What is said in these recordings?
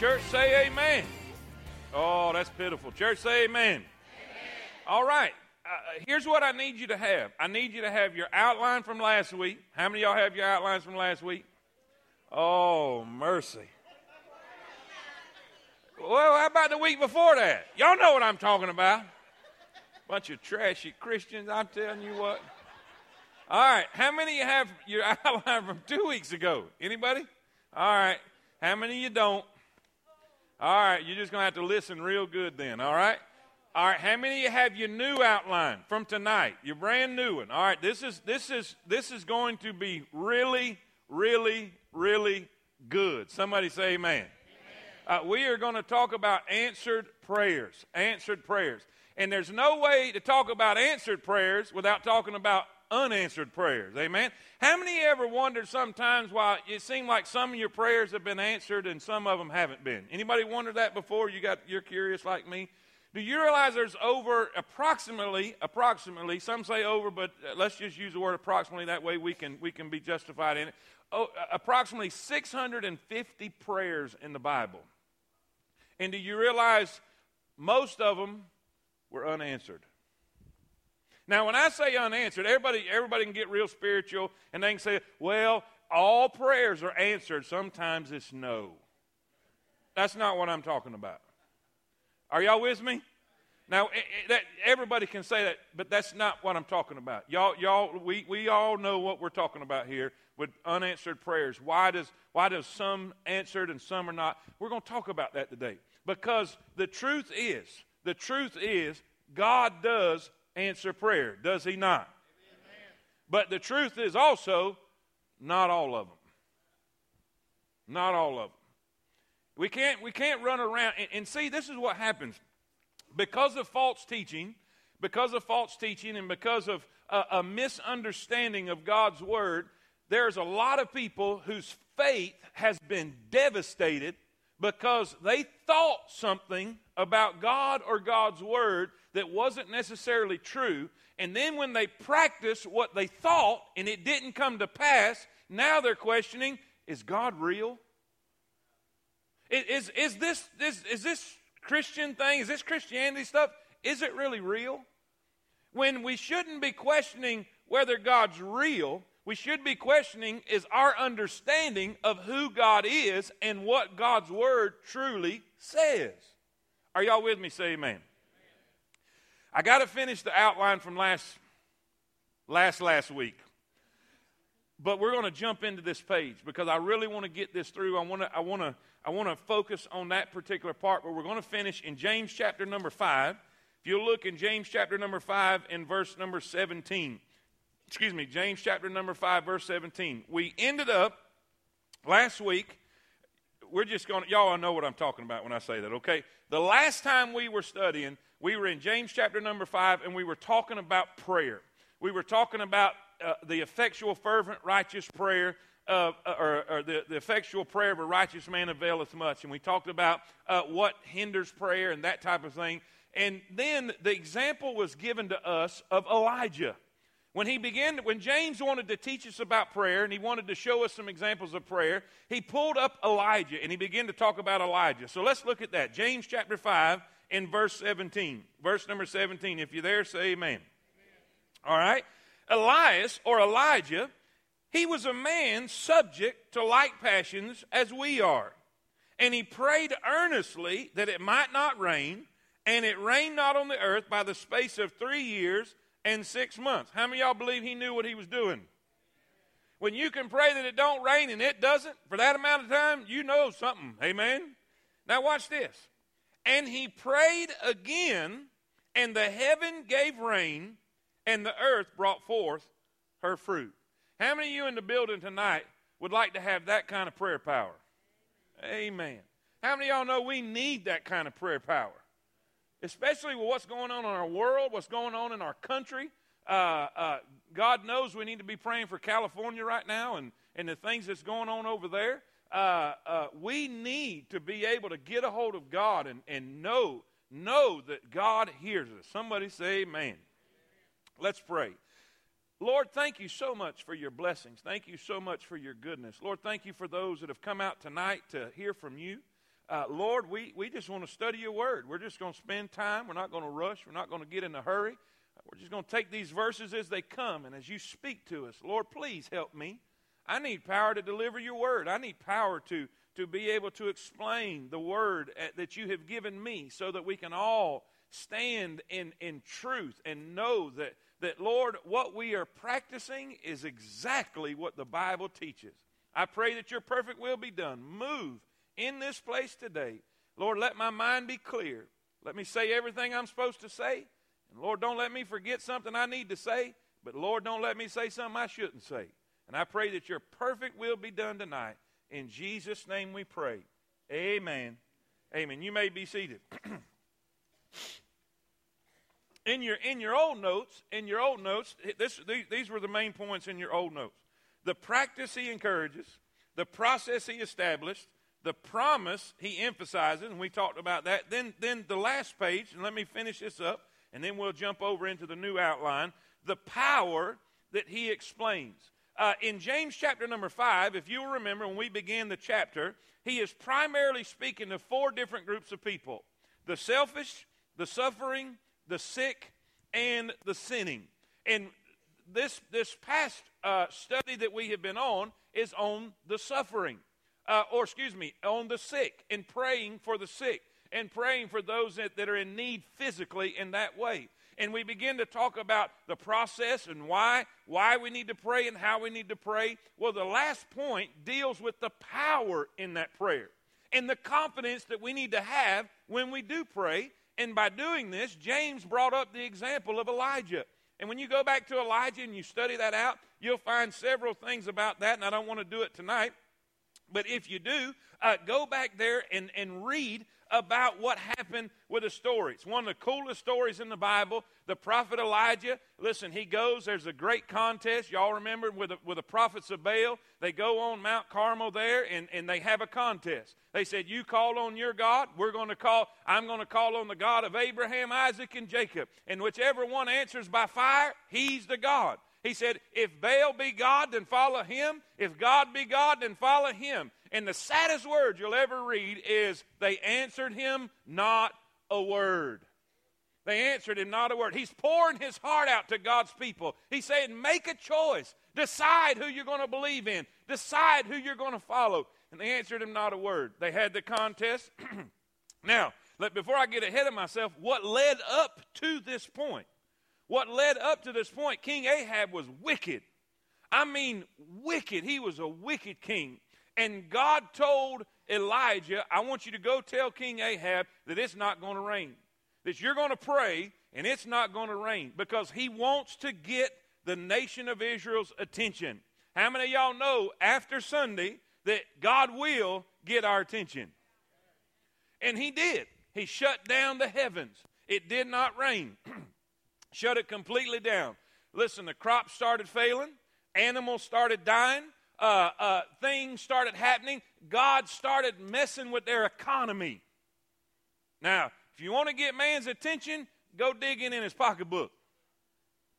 Church, say amen. Oh, that's pitiful. Church, say amen. Amen. All right. Here's what I need you to have. I need you to have your outline from last week. How many of y'all have your outlines from last week? Oh, mercy. Well, how about the week before that? Y'all know what I'm talking about. Bunch of trashy Christians, I'm telling you what. All right. How many of you have your outline from 2 weeks ago? Anybody? All right. How many of you don't? All right. You're just going to have to listen real good then, all right? All right, how many of you have your new outline from tonight, your brand new one? All right, this is going to be really, really, really good. Somebody say amen. Amen. We are going to talk about answered prayers. And there's no way to talk about answered prayers without talking about unanswered prayers, amen? How many ever wondered sometimes why it seemed like some of your prayers have been answered and some of them haven't been? Anybody wondered that before? You're curious like me? Do you realize there's over approximately, some say over, but let's just use the word approximately, that way we can be justified in it, approximately 650 prayers in the Bible. And do you realize most of them were unanswered? Now, when I say unanswered, everybody can get real spiritual, and they can say, well, all prayers are answered, sometimes it's no. That's not what I'm talking about. Are y'all with me? Now, everybody can say that, but that's not what I'm talking about. Y'all, we all know what we're talking about here with unanswered prayers. Why does some answered and some are not? We're going to talk about that today because the truth is, God does answer prayer, does He not? Amen. But the truth is also, not all of them. We can't run around. And see, this is what happens. Because of false teaching and because of a misunderstanding of God's word, there's a lot of people whose faith has been devastated because they thought something about God or God's word that wasn't necessarily true. And then when they practiced what they thought and it didn't come to pass, now they're questioning, is God real? Is this Christian thing, is this Christianity stuff, is it really real? When we shouldn't be questioning whether God's real, we should be questioning is our understanding of who God is and what God's word truly says. Are y'all with me? Say amen. I got to finish the outline from last week. But we're going to jump into this page because I really want to get this through. I want to focus on that particular part, but we're going to finish in James chapter number 5. If you'll look in James chapter number 5 and verse number 17. Excuse me, James chapter number 5 verse 17. We ended up last week. We're just going to, y'all know what I'm talking about when I say that, okay? The last time we were studying, we were in James chapter number 5 and we were talking about prayer. We were talking about the effectual, fervent, righteous prayer, or the effectual prayer of a righteous man availeth much. And we talked about what hinders prayer and that type of thing. And then the example was given to us of Elijah. When James wanted to teach us about prayer and he wanted to show us some examples of prayer, he pulled up Elijah and he began to talk about Elijah. So let's look at that. James chapter 5 and verse 17. Verse number 17. If you're there, say amen. All right. Elias, or Elijah, he was a man subject to like passions as we are. And he prayed earnestly that it might not rain, and it rained not on the earth by the space of 3 years and 6 months. How many of y'all believe he knew what he was doing? When you can pray that it don't rain and it doesn't, for that amount of time, you know something. Amen? Now watch this. And he prayed again, and the heaven gave rain, and the earth brought forth her fruit. How many of you in the building tonight would like to have that kind of prayer power? Amen. How many of y'all know we need that kind of prayer power? Especially with what's going on in our world, what's going on in our country. God knows we need to be praying for California right now and the things that's going on over there. We need to be able to get a hold of God and know that God hears us. Somebody say amen. Let's pray. Lord, thank you so much for your blessings. Thank you so much for your goodness. Lord, thank you for those that have come out tonight to hear from you. Lord, we just want to study your word. We're just going to spend time. We're not going to rush. We're not going to get in a hurry. We're just going to take these verses as they come and as you speak to us. Lord, please help me. I need power to deliver your word. I need power to be able to explain the word that you have given me so that we can all stand in truth and know that, Lord, what we are practicing is exactly what the Bible teaches. I pray that your perfect will be done. Move in this place today. Lord, let my mind be clear. Let me say everything I'm supposed to say. And Lord, don't let me forget something I need to say. But Lord, don't let me say something I shouldn't say. And I pray that your perfect will be done tonight. In Jesus' name we pray. Amen. Amen. You may be seated. In your old notes, these were the main points in your old notes. The practice he encourages, the process he established, the promise he emphasizes, and we talked about that. Then the last page, and let me finish this up, and then we'll jump over into the new outline. The power that he explains. In James chapter number 5, if you'll remember when we began the chapter, he is primarily speaking to four different groups of people. The selfish, the suffering, the sick, and the sinning. And this past study that we have been on is on the suffering, on the sick, and praying for the sick, and praying for those that are in need physically in that way. And we begin to talk about the process and why we need to pray and how we need to pray. Well, the last point deals with the power in that prayer and the confidence that we need to have when we do pray. And by doing this, James brought up the example of Elijah. And when you go back to Elijah and you study that out, you'll find several things about that, and I don't want to do it tonight. But if you do, go back there and read about what happened with the story. It's one of the coolest stories in the Bible. The prophet Elijah, listen, he goes, there's a great contest, y'all remember, with the prophets of Baal. They go on Mount Carmel there, and they have a contest. They said, you call on your God, I'm going to call on the God of Abraham, Isaac, and Jacob. And whichever one answers by fire, he's the God. He said, if Baal be God, then follow him. If God be God, then follow him. And the saddest word you'll ever read is, they answered him not a word. They answered him not a word. He's pouring his heart out to God's people. He's saying, make a choice. Decide who you're going to believe in. Decide who you're going to follow. And they answered him not a word. They had the contest. Now, before I get ahead of myself, what led up to this point, King Ahab was wicked. I mean, wicked. He was a wicked king. And God told Elijah, I want you to go tell King Ahab that it's not going to rain, that you're going to pray and it's not going to rain, because he wants to get the nation of Israel's attention. How many of y'all know after Sunday that God will get our attention? And he did. He shut down the heavens. It did not rain. Shut it completely down. Listen, the crops started failing. Animals started dying. Things started happening. God started messing with their economy. Now, if you want to get man's attention, go digging in his pocketbook.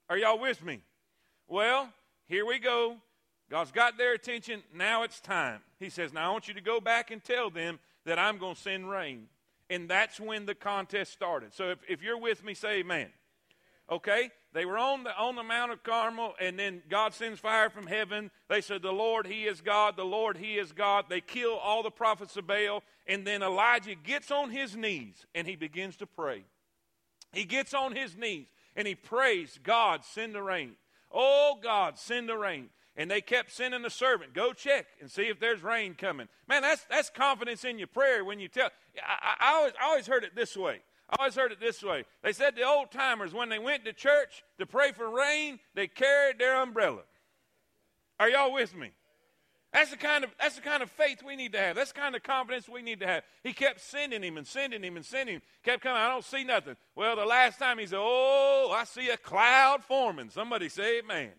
Are y'all with me? Well, here we go. God's got their attention. Now it's time. He says, now I want you to go back and tell them that I'm going to send rain. And that's when the contest started. So if you're with me, say amen. Okay, they were on the Mount of Carmel, and then God sends fire from heaven. They said, the Lord, he is God. The Lord, he is God. They kill all the prophets of Baal, and then Elijah gets on his knees, and he begins to pray. He gets on his knees, and he prays, God, send the rain. Oh, God, send the rain. And they kept sending the servant, go check and see if there's rain coming. Man, that's confidence in your prayer when you tell. I always heard it this way. They said the old timers, when they went to church to pray for rain, they carried their umbrella. Are y'all with me? That's the kind of faith we need to have. That's the kind of confidence we need to have. He kept sending him. Kept coming. I don't see nothing. Well, the last time he said, oh, I see a cloud forming. Somebody say amen.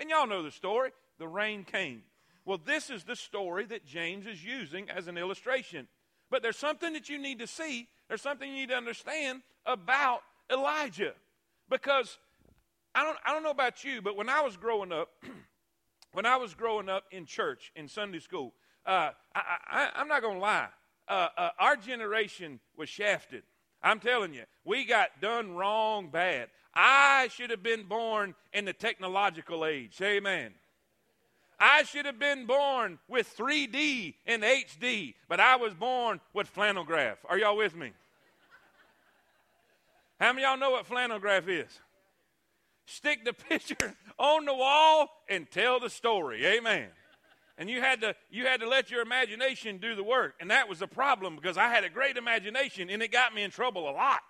And y'all know the story. The rain came. Well, this is the story that James is using as an illustration. But there's something that you need to see. There's something you need to understand about Elijah, because I don't know about you, but when I was growing up, in church, in Sunday school, I'm not going to lie. our generation was shafted. I'm telling you, we got done wrong bad. I should have been born in the technological age. Say amen. I should have been born with 3D and HD, but I was born with flannel graph. Are y'all with me? How many of y'all know what flannel graph is? Stick the picture on the wall and tell the story. Amen. And you had to let your imagination do the work. And that was a problem because I had a great imagination and it got me in trouble a lot.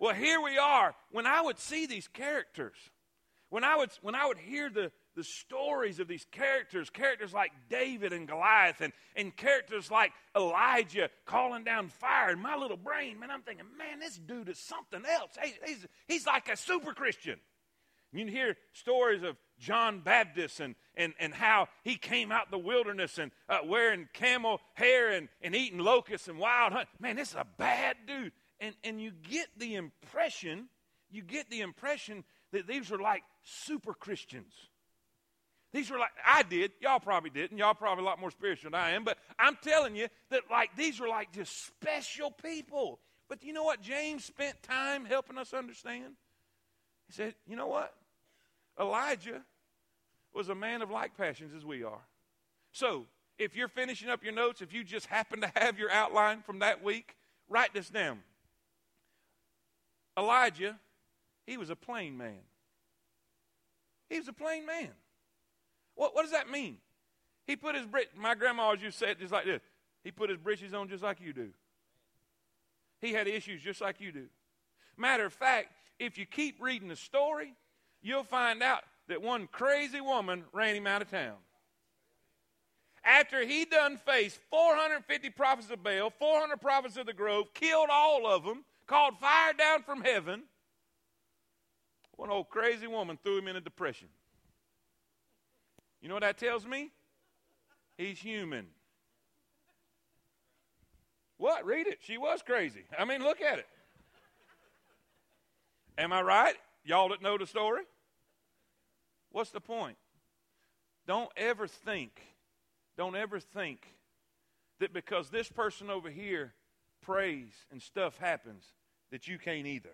Well, here we are. When I would see these characters, when I would hear the stories of these characters like David and Goliath and characters like Elijah calling down fire, in my little brain, man, I'm thinking, man, this dude is something else. He's like a super Christian. You can hear stories of John Baptist and how he came out the wilderness and wearing camel hair and eating locusts and wild hunt. Man, this is a bad dude. And you get the impression that these were like super Christians. These were like, I did, y'all probably didn't, y'all probably a lot more spiritual than I am, but I'm telling you that like these were like just special people. But you know what James spent time helping us understand? He said, you know what? Elijah was a man of like passions as we are. So, if you're finishing up your notes, if you just happen to have your outline from that week, write this down. Elijah, he was a plain man. He was a plain man. What does that mean? He put his britches, my grandma always used to say it just like this, he put his britches on just like you do. He had issues just like you do. Matter of fact, if you keep reading the story, you'll find out that one crazy woman ran him out of town. After he done faced 450 prophets of Baal, 400 prophets of the grove, killed all of them, called fire down from heaven, one old crazy woman threw him in a depression. You know what that tells me? He's human. What? Read it. She was crazy. I mean, look at it. Am I right? Y'all that know the story? What's the point? Don't ever think that because this person over here prays and stuff happens that you can't either.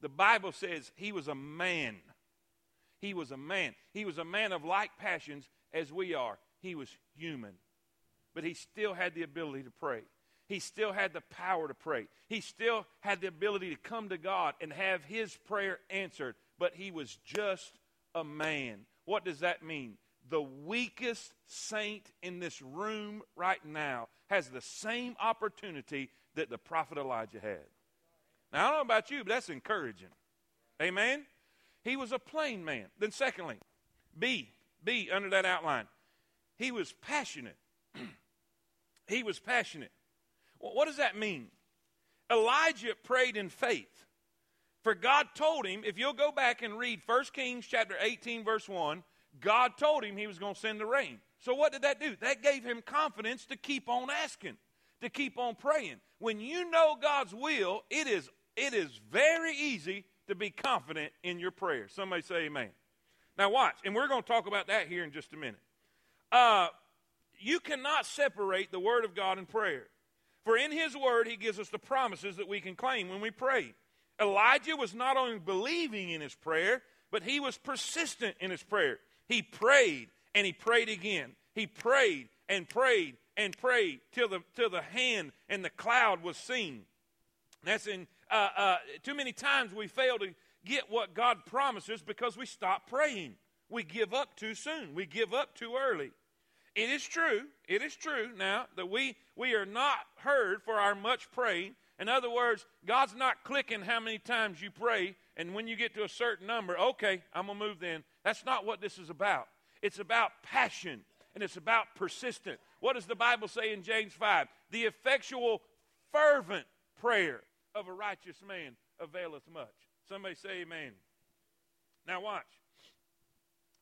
The Bible says he was a man. He was a man. He was a man of like passions as we are. He was human. But he still had the ability to pray. He still had the power to pray. He still had the ability to come to God and have his prayer answered. But he was just a man. What does that mean? The weakest saint in this room right now has the same opportunity that the prophet Elijah had. Now, I don't know about you, but that's encouraging. Amen? He was a plain man. Then secondly, B under that outline. He was passionate. He was passionate. What does that mean? Elijah prayed in faith. For God told him, if you'll go back and read 1 Kings chapter 18, verse 1, God told him he was going to send the rain. So what did that do? That gave him confidence to keep on asking, to keep on praying. When you know God's will, it is very easy to be confident in your prayer. Somebody say amen. Now watch, and we're going to talk about that here in just a minute. You cannot separate the Word of God and prayer. For in his word, he gives us the promises that we can claim when we pray. Elijah was not only believing in his prayer, but he was persistent in his prayer. He prayed, and he prayed again. He prayed, and prayed, and prayed, till the hand and the cloud was seen. That's in too many times we fail to get what God promises because we stop praying. We give up too soon. We give up too early. It is true now that we are not heard for our much praying. In other words, God's not clicking how many times you pray, and when you get to a certain number, okay, I'm going to move then. That's not what this is about. It's about passion, and it's about persistent. What does the Bible say in James 5? The effectual, fervent prayer of a righteous man availeth much. Somebody say amen. Now watch.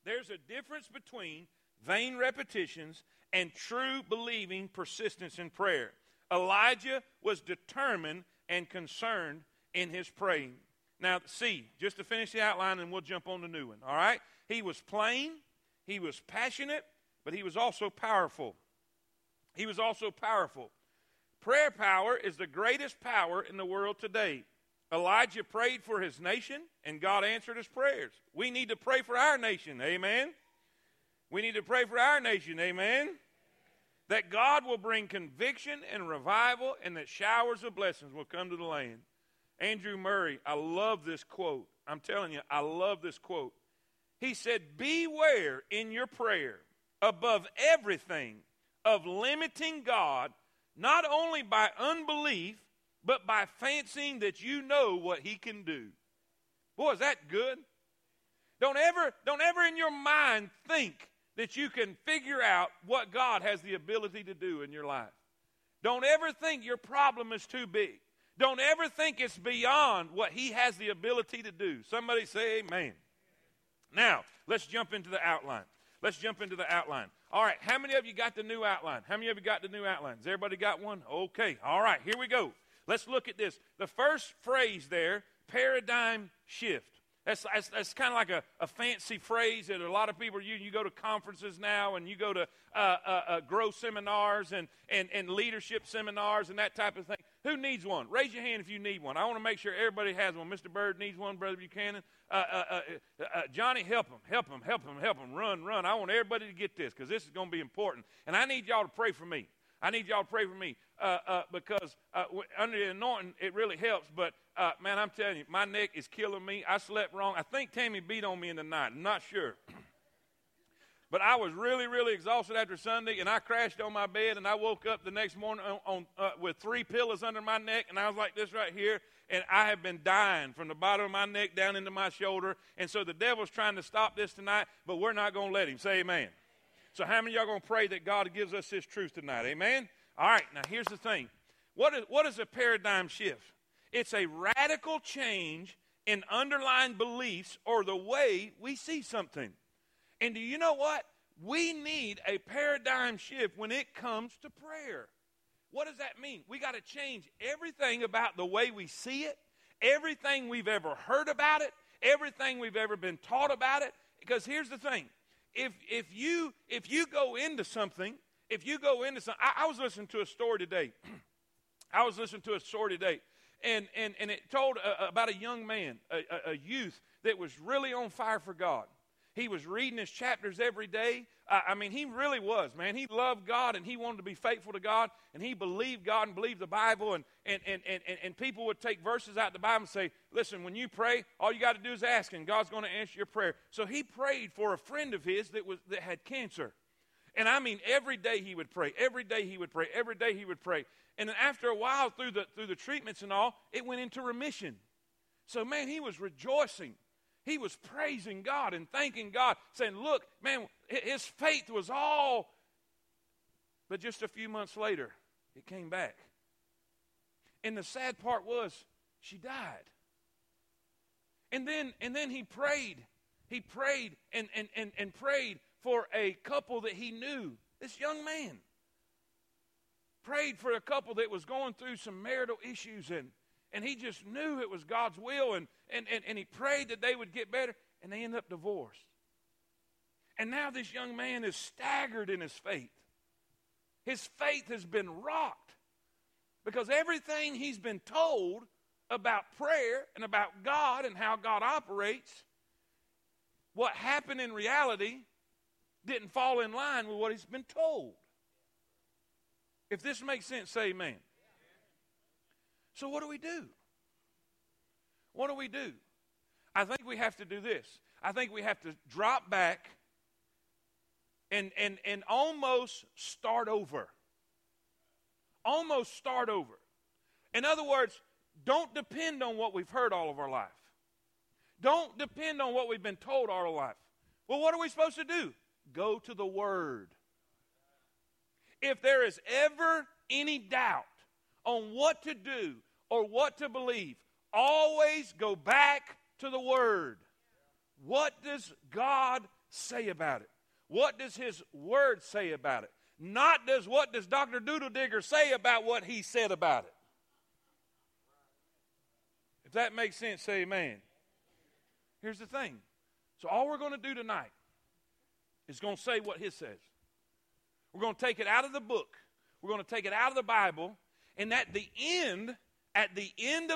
There's a difference between vain repetitions and true believing persistence in prayer. Elijah was determined and concerned in his praying. Now, C, just to finish the outline and we'll jump on the new one, all right? He was plain, he was passionate, but he was also powerful. He was also powerful. Prayer power is the greatest power in the world today. Elijah prayed for his nation, and God answered his prayers. We need to pray for our nation, amen? We need to pray for our nation, amen? That God will bring conviction and revival, and that showers of blessings will come to the land. Andrew Murray, I love this quote. I'm telling you, I love this quote. He said, "Beware in your prayer, above everything, of limiting God, not only by unbelief, but by fancying that you know what he can do." Boy, is that good? Don't ever in your mind think that you can figure out what God has the ability to do in your life. Don't ever think your problem is too big. Don't ever think it's beyond what he has the ability to do. Somebody say amen. Now, let's jump into the outline. Let's jump into the outline. All right, how many of you got the new outline? How many of you got the new outline? Has everybody got one? Okay, all right, here we go. Let's look at this. The first phrase there, paradigm shift. That's kind of like a fancy phrase that a lot of people use. You go to conferences now, and you go to grow seminars and leadership seminars and that type of thing. Who needs one? Raise your hand if you need one. I want to make sure everybody has one. Mr. Bird needs one, Brother Buchanan. Johnny, help him. Run. I want everybody to get this because this is going to be important. And I need y'all to pray for me. I need y'all to pray for me because under the anointing, it really helps. But, man, I'm telling you, my neck is killing me. I slept wrong. I think Tammy beat on me in the night. I'm not sure. But I was really, really exhausted after Sunday, and I crashed on my bed, and I woke up the next morning with 3 pillows under my neck, and I was like this right here, and I have been dying from the bottom of my neck down into my shoulder. And so the devil's trying to stop this tonight, but we're not going to let him. Say amen. So how many of y'all going to pray that God gives us this truth tonight? Amen? All right, now here's the thing. What is a paradigm shift? It's a radical change in underlying beliefs or the way we see something. And do you know what? We need a paradigm shift when it comes to prayer. What does that mean? We got to change everything about the way we see it, everything we've ever heard about it, everything we've ever been taught about it. Because here's the thing. If you go into something, I was listening to a story today. And it told about a young man, a youth that was really on fire for God. He was reading his chapters every day. I mean, he really was, man. He loved God, and he wanted to be faithful to God, and he believed God and believed the Bible. And people would take verses out of the Bible and say, listen, when you pray, all you got to do is ask, and God's going to answer your prayer. So he prayed for a friend of his that had cancer. And I mean, every day he would pray. And then after a while, through the treatments and all, it went into remission. So, man, he was rejoicing. He was praising God and thanking God, saying, look, man, his faith was all. But just a few months later, it came back. And the sad part was, she died. And then he prayed and prayed for a couple that he knew. This young man prayed for a couple that was going through some marital issues, and he just knew it was God's will, and he prayed that they would get better, and they ended up divorced. And now this young man is staggered in his faith. His faith has been rocked because everything he's been told about prayer and about God and how God operates, what happened in reality didn't fall in line with what he's been told. If this makes sense, say amen. So what do we do? What do we do? I think we have to do this. I think we have to drop back and almost start over. Almost start over. In other words, don't depend on what we've heard all of our life. Don't depend on what we've been told all our life. Well, what are we supposed to do? Go to the Word. If there is ever any doubt on what to do or what to believe, always go back to the Word. What does God say about it? What does His Word say about it? Not does what does Dr. Doodledigger say about what he said about it. If that makes sense, say amen. Here's the thing. So all we're going to do tonight is going to say what His says. We're going to take it out of the book. We're going to take it out of the Bible. And at the end of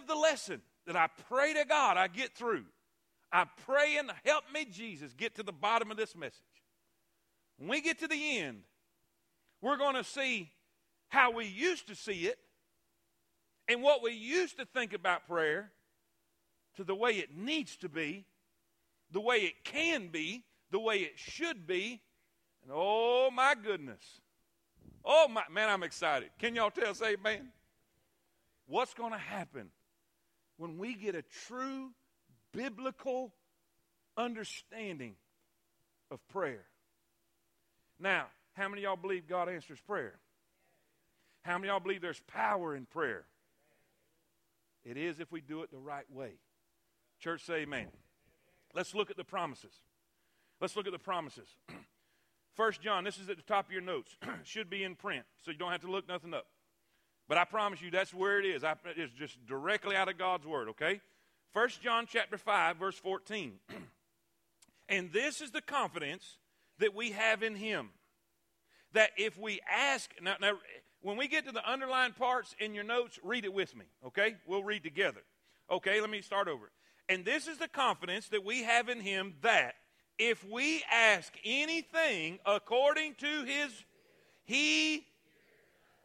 the lesson that I pray to God I get through, I pray and help me, Jesus, get to the bottom of this message. When we get to the end, we're going to see how we used to see it and what we used to think about prayer to the way it needs to be, the way it can be, the way it should be. And oh, my goodness. Oh, my man, I'm excited. Can y'all tell us amen? What's going to happen when we get a true biblical understanding of prayer? Now, how many of y'all believe God answers prayer? How many of y'all believe there's power in prayer? It is if we do it the right way. Church, say amen. Let's look at the promises. Let's look at the promises. 1 John, this is at the top of your notes. Should be in print, so you don't have to look nothing up. But I promise you that's where it is. It's just directly out of God's Word, okay? 1 John chapter 5, verse 14. And this is the confidence that we have in Him, that if we ask... Now, when we get to the underlined parts in your notes, read it with me, okay? We'll read together. Okay, let me start over. And this is the confidence that we have in Him, that if we ask anything according to His, He...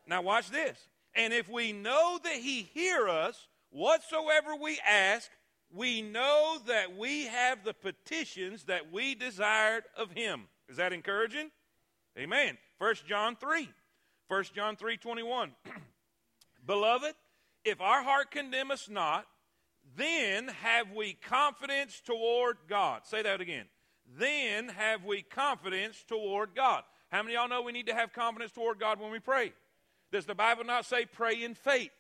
Now watch this. And if we know that He hears us, whatsoever we ask, we know that we have the petitions that we desired of Him. Is that encouraging? Amen. 1 John 3:21. Beloved, if our heart condemn us not, then have we confidence toward God. Say that again. Then have we confidence toward God. How many of y'all know we need to have confidence toward God when we pray? Does the Bible not say pray in faith?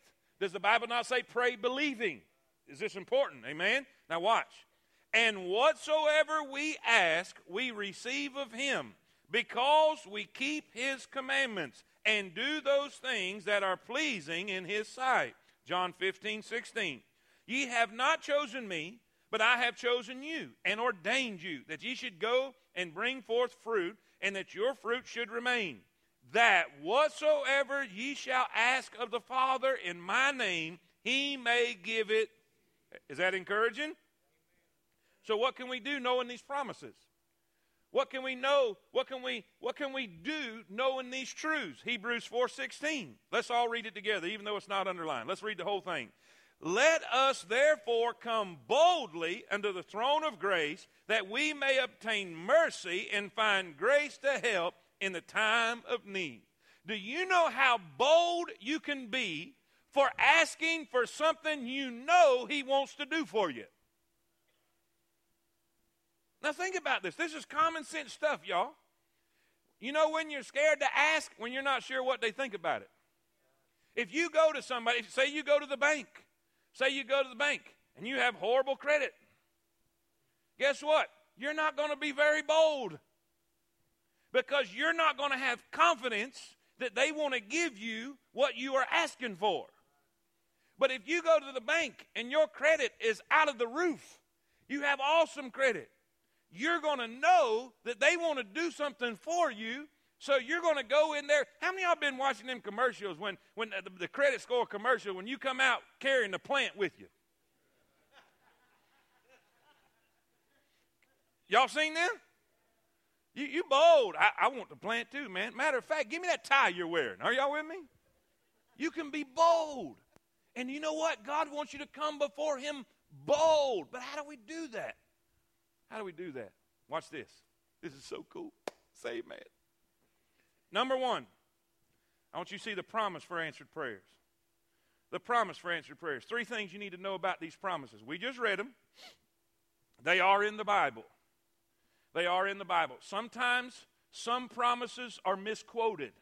Does the Bible not say pray believing? Is this important? Amen? Now watch. And whatsoever we ask, we receive of Him, because we keep His commandments and do those things that are pleasing in His sight. John 15:16. Ye have not chosen me, but I have chosen you and ordained you, that ye should go and bring forth fruit, and that your fruit should remain, that whatsoever ye shall ask of the Father in my name, He may give it. Is that encouraging? So what can we do knowing these promises? What can we know? What can we do knowing these truths? Hebrews 4:16. Let's all read it together, even though it's not underlined. Let's read the whole thing. Let us therefore come boldly unto the throne of grace, that we may obtain mercy and find grace to help in the time of need. Do you know how bold you can be for asking for something you know He wants to do for you? Now think about this. This is common sense stuff, y'all. You know when you're scared to ask, when you're not sure what they think about it. If you go to somebody, say you go to the bank. Say you go to the bank and you have horrible credit. Guess what? You're not going to be very bold, because you're not going to have confidence that they want to give you what you are asking for. But if you go to the bank and your credit is out of the roof, you have awesome credit, you're going to know that they want to do something for you, so you're going to go in there. How many of y'all been watching them commercials when the credit score commercial, when you come out carrying the plant with you? Y'all seen them? You bold. I want to plant too, man. Matter of fact, give me that tie you're wearing. Are y'all with me? You can be bold. And you know what? God wants you to come before Him bold. But how do we do that? How do we do that? Watch this. This is so cool. Say amen. Number one, I want you to see the promise for answered prayers. The promise for answered prayers. Three things you need to know about these promises. We just read them. They are in the Bible. They are in the Bible. Sometimes some promises are misquoted.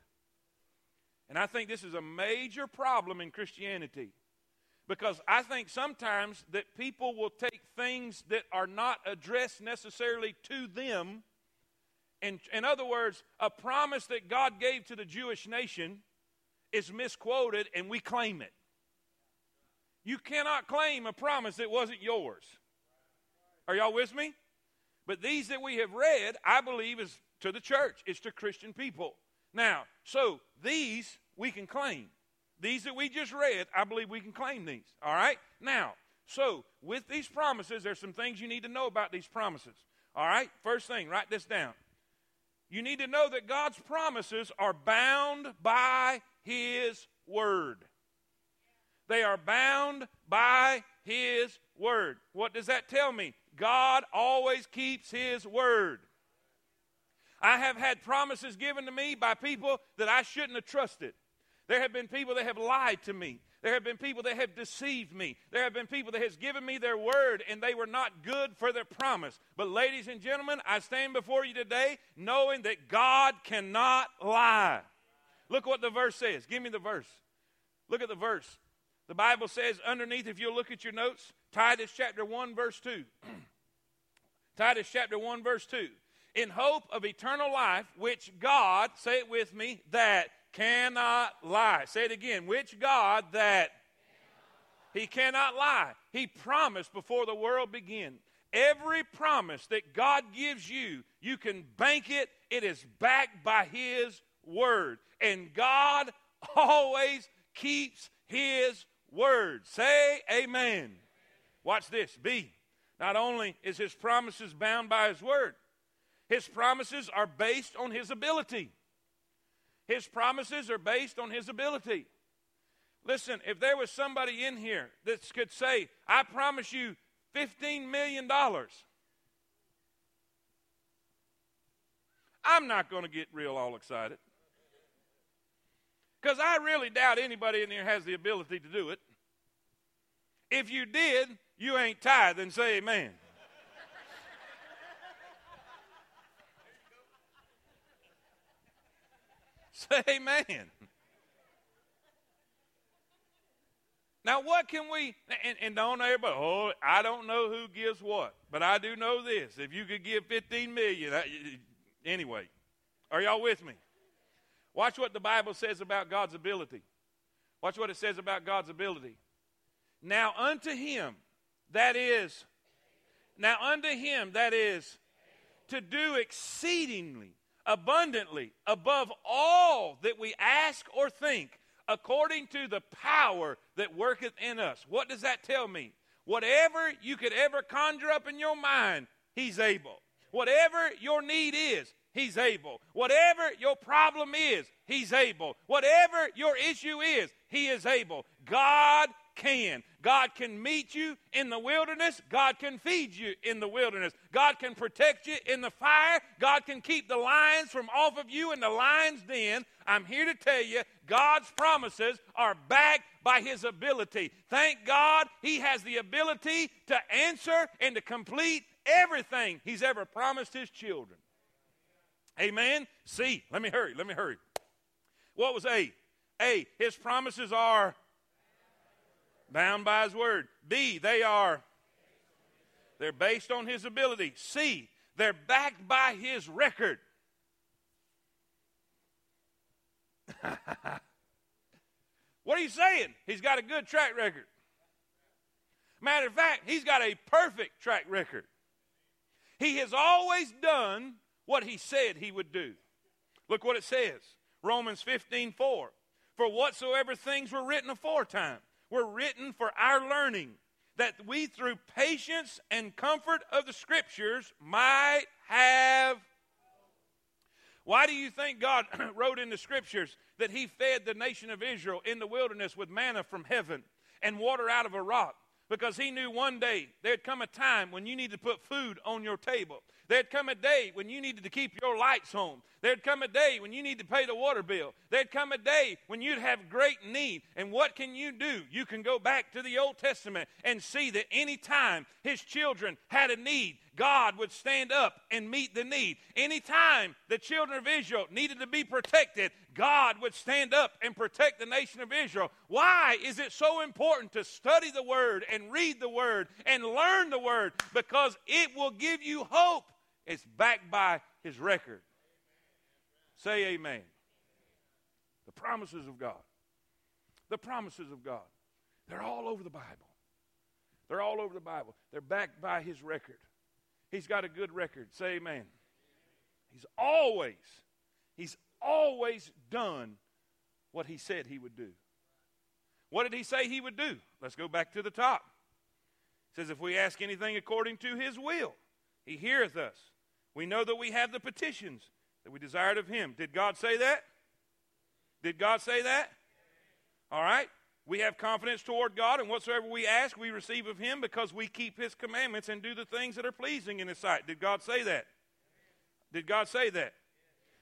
And I think this is a major problem in Christianity, because I think sometimes that people will take things that are not addressed necessarily to them. And in other words, a promise that God gave to the Jewish nation is misquoted and we claim it. You cannot claim a promise that wasn't yours. Are y'all with me? But these that we have read, I believe, is to the church. It's to Christian people. Now, so these we can claim. These that we just read, I believe we can claim these. All right? Now, so with these promises, there's some things you need to know about these promises. All right? First thing, write this down. You need to know that God's promises are bound by His Word. They are bound by His Word. What does that tell me? God always keeps His Word. I have had promises given to me by people that I shouldn't have trusted. There have been people that have lied to me. There have been people that have deceived me. There have been people that have given me their word, and they were not good for their promise. But ladies and gentlemen, I stand before you today knowing that God cannot lie. Look what the verse says. Give me the verse. Look at the verse. The Bible says underneath, if you'll look at your notes, Titus chapter 1, verse 2. Titus chapter 1, verse 2. In hope of eternal life, which God, say it with me, that cannot lie. Say it again. Which God that He cannot lie. He promised before the world began. Every promise that God gives you, you can bank it. It is backed by His Word. And God always keeps His Word. Say amen. Watch this. B, not only is His promises bound by His Word, His promises are based on His ability. His promises are based on His ability. Listen, if there was somebody in here that could say, I promise you $15 million, I'm not going to get real all excited. Because I really doubt anybody in here has the ability to do it. If you did, you ain't tithing, say amen. Say amen. Now what can we, and don't everybody, oh, I don't know who gives what, but I do know this. If you could give $15 million, anyway, are y'all with me? Watch what the Bible says about God's ability. Watch what it says about God's ability. Now unto him that is to do exceedingly, abundantly, above all that we ask or think, according to the power that worketh in us. What does that tell me? Whatever you could ever conjure up in your mind, He's able. Whatever your need is, He's able. Whatever your problem is, He's able. Whatever your issue is, He is able. God can. God can meet you in the wilderness. God can feed you in the wilderness. God can protect you in the fire. God can keep the lions from off of you in the lion's den. I'm here to tell you, God's promises are backed by His ability. Thank God He has the ability to answer and to complete everything He's ever promised His children. Amen? C, let me hurry. What was A? A, His promises are bound by His Word. B, they're based on His ability. C, they're backed by His record. What are you saying? He's got a good track record. Matter of fact, He's got a perfect track record. He has always done what He said He would do. Look what it says. Romans 15:4. For whatsoever things were written aforetime were written for our learning, that we through patience and comfort of the Scriptures might have. Why do you think God wrote in the Scriptures that He fed the nation of Israel in the wilderness with manna from heaven and water out of a rock? Because He knew one day there'd come a time when you need to put food on your table. There'd come a day when you needed to keep your lights on. There'd come a day when you need to pay the water bill. There'd come a day when you'd have great need. And what can you do? You can go back to the Old Testament and see that any time His children had a need, God would stand up and meet the need. Any time the children of Israel needed to be protected, God would stand up and protect the nation of Israel. Why is it so important to study the Word and read the Word and learn the Word? Because it will give you hope. It's backed by His record. Say amen. The promises of God. The promises of God. They're all over the Bible. They're all over the Bible. They're backed by His record. He's got a good record. Say amen. He's always done what he said he would do. What did he say he would do? Let's go back to the top. It says, if we ask anything according to his will, he heareth us. We know that we have the petitions that we desired of him. Did God say that? Did God say that? All right. We have confidence toward God, and whatsoever we ask, we receive of him, because we keep his commandments and do the things that are pleasing in his sight. Did God say that? Did God say that?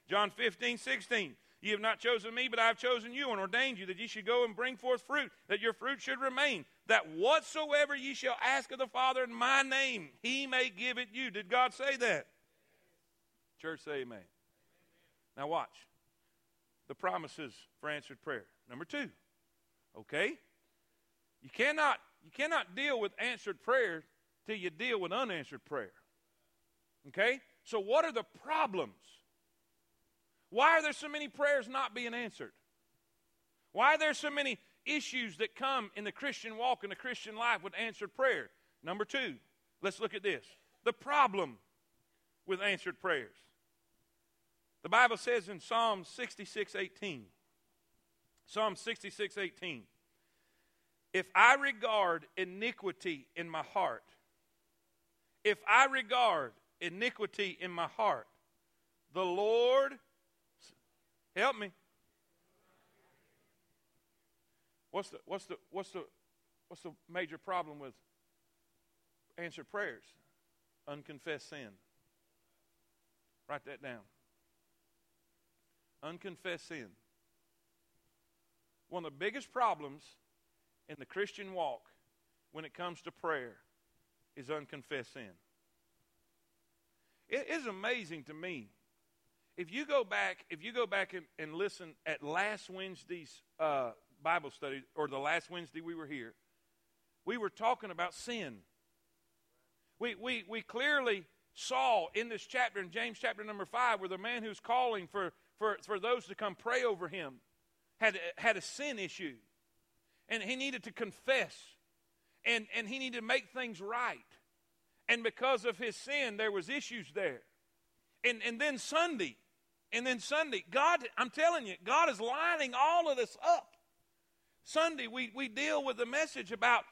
John 15:16. Ye have not chosen me, but I have chosen you, and ordained you that ye should go and bring forth fruit, that your fruit should remain, that whatsoever ye shall ask of the Father in my name, he may give it you. Did God say that? Church, say amen. Now watch. The promises for answered prayer. Number two. Okay? You cannot deal with answered prayer till you deal with unanswered prayer. Okay? So what are the problems? Why are there so many prayers not being answered? Why are there so many issues that come in the Christian walk, in the Christian life with answered prayer? Number two, let's look at this. The problem with answered prayers. The Bible says in Psalm 66:18, if I regard iniquity in my heart, the Lord, help me. What's the major problem with answered prayers? Unconfessed sin. Write that down. Unconfessed sin. One of the biggest problems in the Christian walk when it comes to prayer is unconfessed sin. It is amazing to me. If you go back and listen at last Wednesday's Bible study, or the last Wednesday we were here, we were talking about sin. We clearly saw in this chapter, in James chapter number 5, where the man who's calling for those to come pray over him had a sin issue. And he needed to confess. And he needed to make things right. And because of his sin, there was issues there. And then Sunday, God, I'm telling you, God is lining all of this up. Sunday, we deal with the message about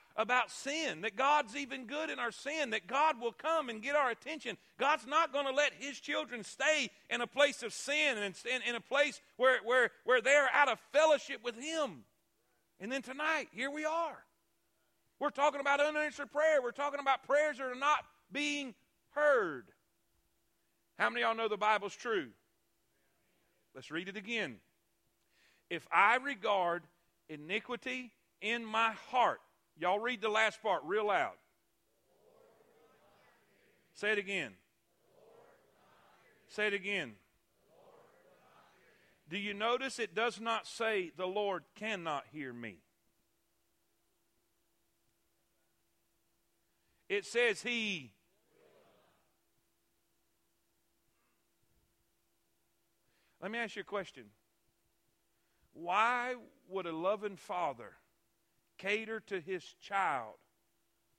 sin, that God's even good in our sin, that God will come and get our attention. God's not going to let his children stay in a place of sin and in a place where they are out of fellowship with him. And then tonight, here we are. We're talking about unanswered prayer. We're talking about prayers that are not being heard. How many of y'all know the Bible's true? Let's read it again. If I regard iniquity in my heart. Y'all read the last part real loud. Say it again. Say it again. Do you notice it does not say the Lord cannot hear me? It says he. Let me ask you a question. Why would a loving father cater to his child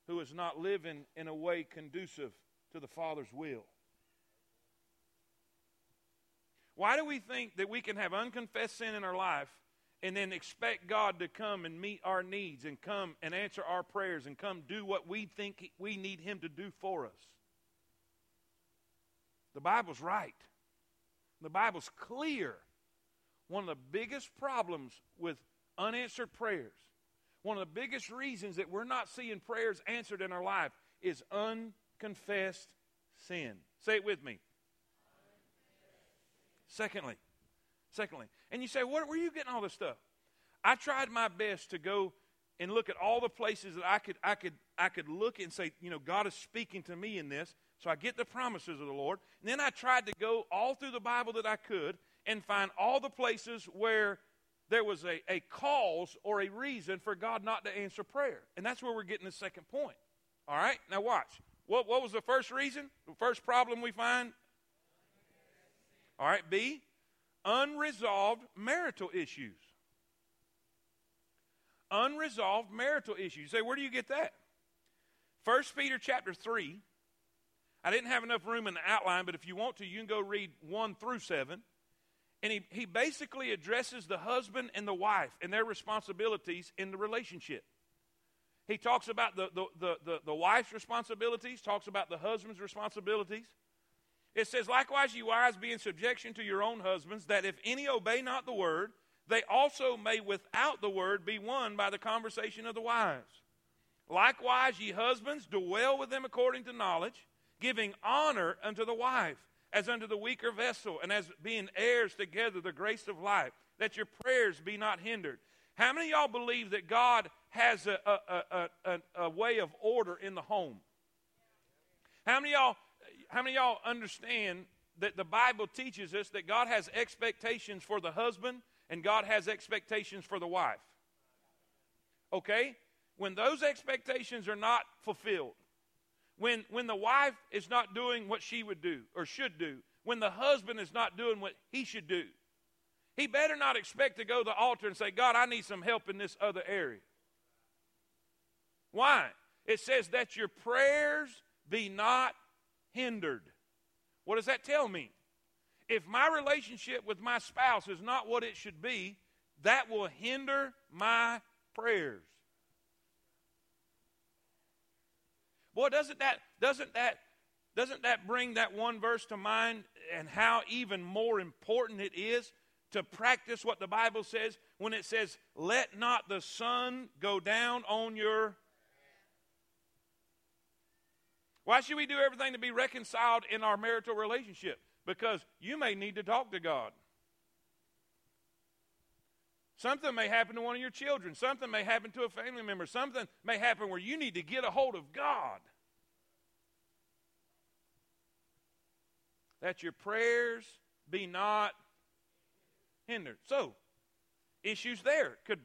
who is not living in a way conducive to the Father's will? Why do we think that we can have unconfessed sin in our life and then expect God to come and meet our needs and come and answer our prayers and come do what we think we need him to do for us? The Bible's right. The Bible's clear. One of the biggest problems with unanswered prayers, one of the biggest reasons that we're not seeing prayers answered in our life is unconfessed sin. Say it with me. Secondly, and you say, where are you getting all this stuff? I tried my best to go and look at all the places that I could look and say, you know, God is speaking to me in this. So I get the promises of the Lord. And then I tried to go all through the Bible that I could and find all the places where there was a cause or a reason for God not to answer prayer. And that's where we're getting the second point. All right? Now watch. What was the first reason? The first problem we find? All right, B, unresolved marital issues. Unresolved marital issues. You say, where do you get that? 1 Peter chapter 3. I didn't have enough room in the outline, but if you want to, you can go read 1 through 7. And he basically addresses the husband and the wife and their responsibilities in the relationship. He talks about the wife's responsibilities, talks about the husband's responsibilities. It says, likewise, you wives, be in subjection to your own husbands, that if any obey not the word, they also may without the word be won by the conversation of the wives. Likewise, ye husbands, dwell with them according to knowledge, giving honor unto the wife, as unto the weaker vessel, and as being heirs together the grace of life, that your prayers be not hindered. How many of y'all believe that God has a way of order in the home? How many of y'all understand that the Bible teaches us that God has expectations for the husband and God has expectations for the wife? Okay? When those expectations are not fulfilled, when the wife is not doing what she would do or should do, when the husband is not doing what he should do, he better not expect to go to the altar and say, God, I need some help in this other area. Why? It says that your prayers be not hindered. What does that tell me? If my relationship with my spouse is not what it should be, that will hinder my prayers. Boy, doesn't that bring that one verse to mind, and how even more important it is to practice what the Bible says when it says, let not the sun go down on your... Why should we do everything to be reconciled in our marital relationship? Because you may need to talk to God. Something may happen to one of your children. Something may happen to a family member. Something may happen where you need to get a hold of God. That your prayers be not hindered. So, issues there could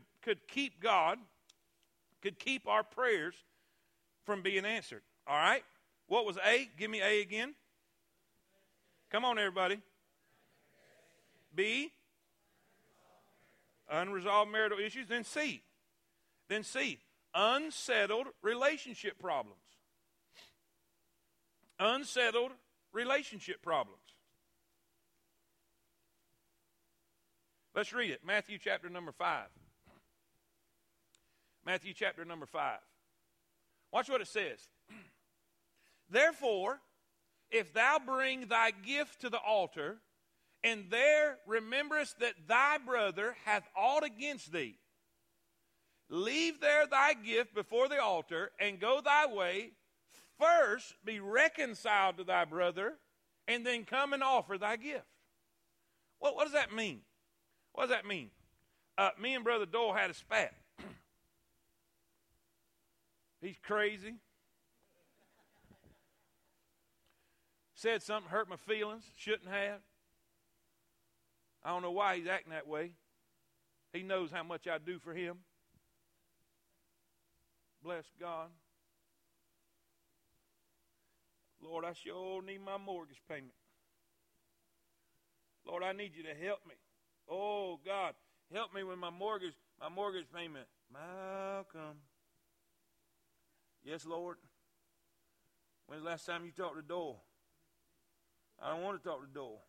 keep God, could keep our prayers from being answered. All right? What was A? Give me A again. Come on, everybody. B. Unresolved marital issues. Then C, unsettled relationship problems. Unsettled relationship problems. Let's read it. Matthew chapter number 5. Watch what it says. Therefore, if thou bring thy gift to the altar, and there rememberest that thy brother hath aught against thee, leave there thy gift before the altar, and go thy way. First be reconciled to thy brother, and then come and offer thy gift. Well, what does that mean? Me and Brother Doyle had a spat. He's crazy. Said something, hurt my feelings, shouldn't have. I don't know why he's acting that way. He knows how much I do for him. Bless God. Lord, I sure need my mortgage payment. Lord, I need you to help me. Oh, God, help me with my mortgage payment. Malcolm. Yes, Lord. When's the last time you talked to Dole? I don't want to talk to Dole.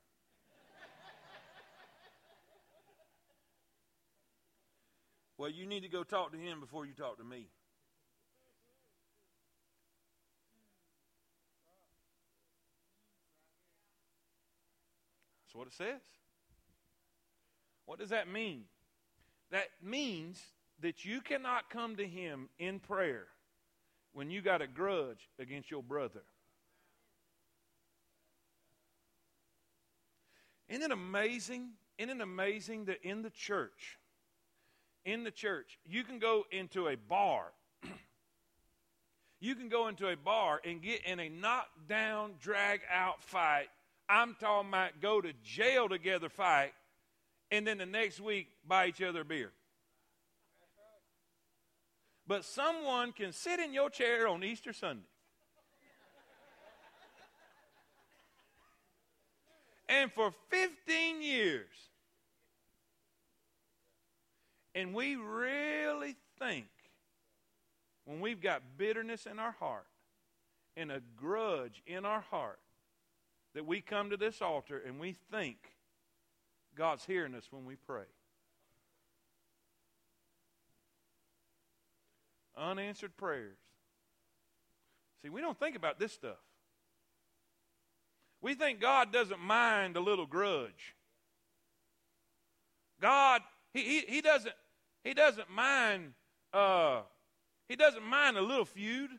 Well, you need to go talk to him before you talk to me. That's what it says. What does that mean? That means that you cannot come to him in prayer when you got a grudge against your brother. Isn't it amazing? Isn't it amazing that in the church, you can go into a bar. You can go into a bar and get in a knockdown, drag-out fight. I'm talking about go to jail together fight, and then the next week buy each other a beer. But someone can sit in your chair on Easter Sunday and for 15 years, and we really think when we've got bitterness in our heart and a grudge in our heart that we come to this altar and we think God's hearing us when we pray. Unanswered prayers. See, we don't think about this stuff. We think God doesn't mind a little grudge. God, he doesn't mind a little feud.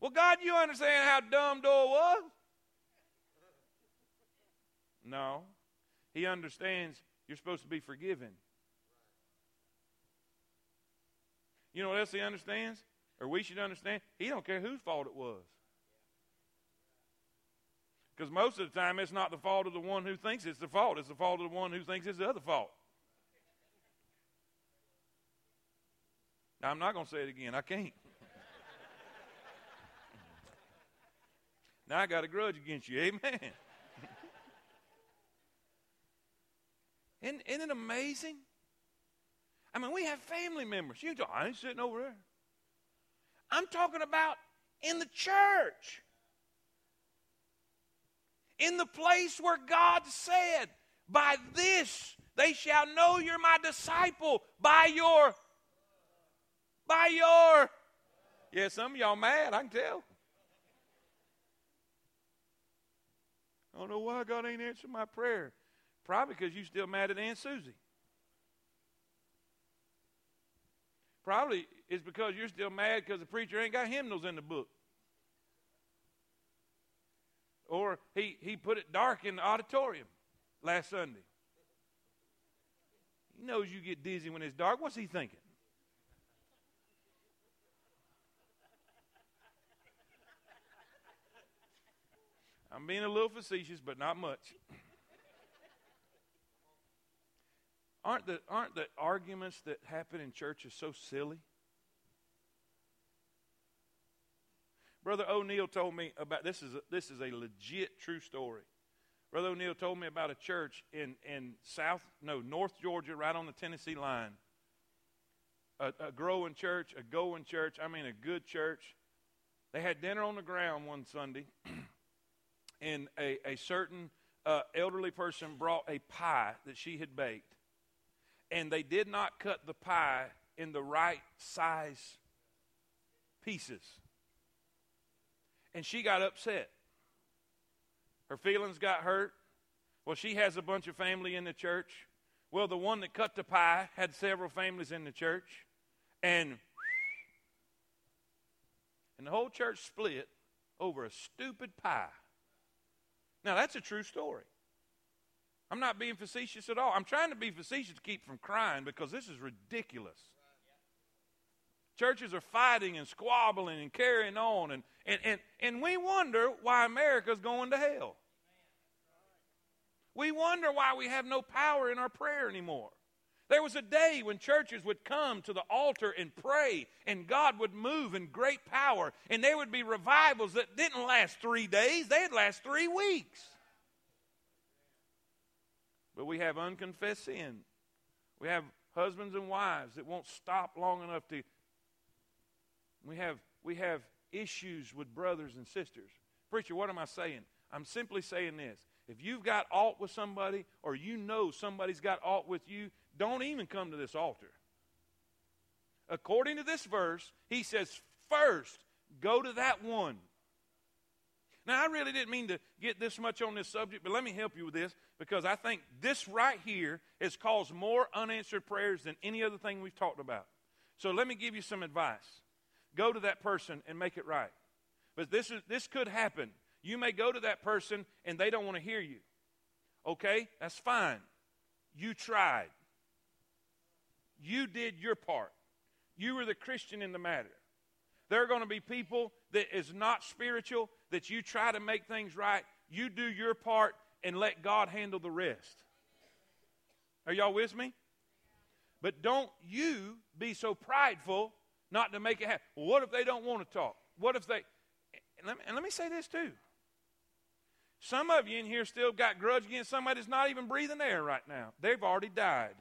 Well, God, you understand how dumb Doyle was? No. He understands you're supposed to be forgiven. You know what else he understands? Or we should understand? He don't care whose fault it was. Because most of the time it's not the fault of the one who thinks it's the fault. It's the fault of the one who thinks it's the other fault. Now, I'm not going to say it again. I can't. Now I got a grudge against you. Amen. Isn't it amazing? I mean, we have family members. You talk, I ain't sitting over there. I'm talking about in the church. In the place where God said, by this they shall know you're my disciple, by your. Yeah, some of y'all mad, I can tell. I don't know why God ain't answered my prayer. Probably because you're still mad at Aunt Susie. Probably it's because you're still mad because the preacher ain't got hymnals in the book. Or he put it dark in the auditorium last Sunday. He knows you get dizzy when it's dark. What's he thinking? I'm being a little facetious, but not much. Aren't the arguments that happen in churches so silly? Brother O'Neill told me about this is a legit true story. Brother O'Neill told me about a church in North Georgia, right on the Tennessee line. A growing church, a going church. I mean, a good church. They had dinner on the ground one Sunday. And a certain elderly person brought a pie that she had baked, and they did not cut the pie in the right size pieces. And she got upset. Her feelings got hurt. Well, she has a bunch of family in the church. Well, the one that cut the pie had several families in the church. And the whole church split over a stupid pie. Now, that's a true story. I'm not being facetious at all. I'm trying to be facetious to keep from crying because this is ridiculous. Churches are fighting and squabbling and carrying on, and we wonder why America's going to hell. We wonder why we have no power in our prayer anymore. There was a day when churches would come to the altar and pray, and God would move in great power, and there would be revivals that didn't last 3 days. They'd last 3 weeks. But we have unconfessed sin. We have husbands and wives that won't stop long enough to... We have issues with brothers and sisters. Preacher, what am I saying? I'm simply saying this. If you've got alt with somebody, or you know somebody's got alt with you, don't even come to this altar. According to this verse, he says, first, go to that one. Now, I really didn't mean to get this much on this subject, but let me help you with this, because I think this right here has caused more unanswered prayers than any other thing we've talked about. So let me give you some advice. Go to that person and make it right. But this could happen. You may go to that person and they don't want to hear you. Okay, that's fine. You tried. You did your part. You were the Christian in the matter. There are going to be people that is not spiritual, that you try to make things right. You do your part and let God handle the rest. Are y'all with me? But don't you be so prideful not to make it happen. Well, what if they don't want to talk? What if they... And let me say this too. Some of you in here still got grudge against somebody that's not even breathing air right now. They've already died.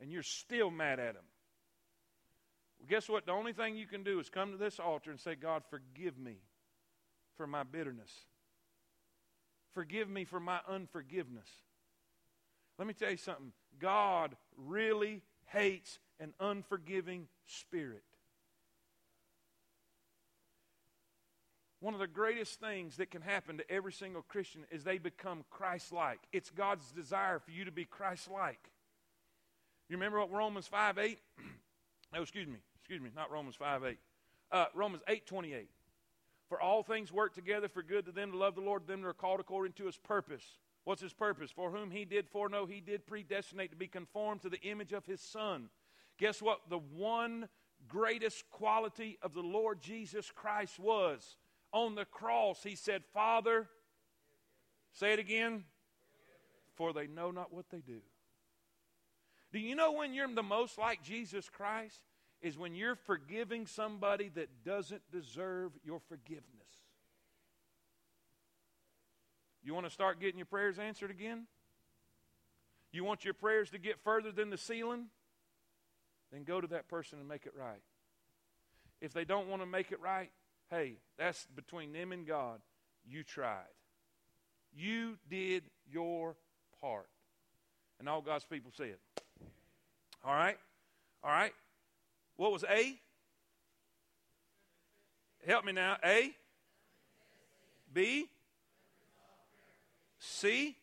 And you're still mad at them. Well, guess what? The only thing you can do is come to this altar and say, God, forgive me for my bitterness. Forgive me for my unforgiveness. Let me tell you something. God really hates an unforgiving spirit. One of the greatest things that can happen to every single Christian is they become Christ-like. It's God's desire for you to be Christ-like. You remember what Romans 5:8? No, excuse me, not Romans 5:8. Romans 8:28. For all things work together for good to them that love the Lord, them that are called according to His purpose. What's His purpose? For whom He did foreknow, He did predestinate to be conformed to the image of His Son. Guess what? The one greatest quality of the Lord Jesus Christ was. On the cross, He said, Father, say it again, for they know not what they do. Do you know when you're the most like Jesus Christ? Is when you're forgiving somebody that doesn't deserve your forgiveness. You want to start getting your prayers answered again? You want your prayers to get further than the ceiling? Then go to that person and make it right. If they don't want to make it right, hey, that's between them and God. You tried. You did your part. And all God's people said. All right? All right? What was A? Help me now. A? B? C?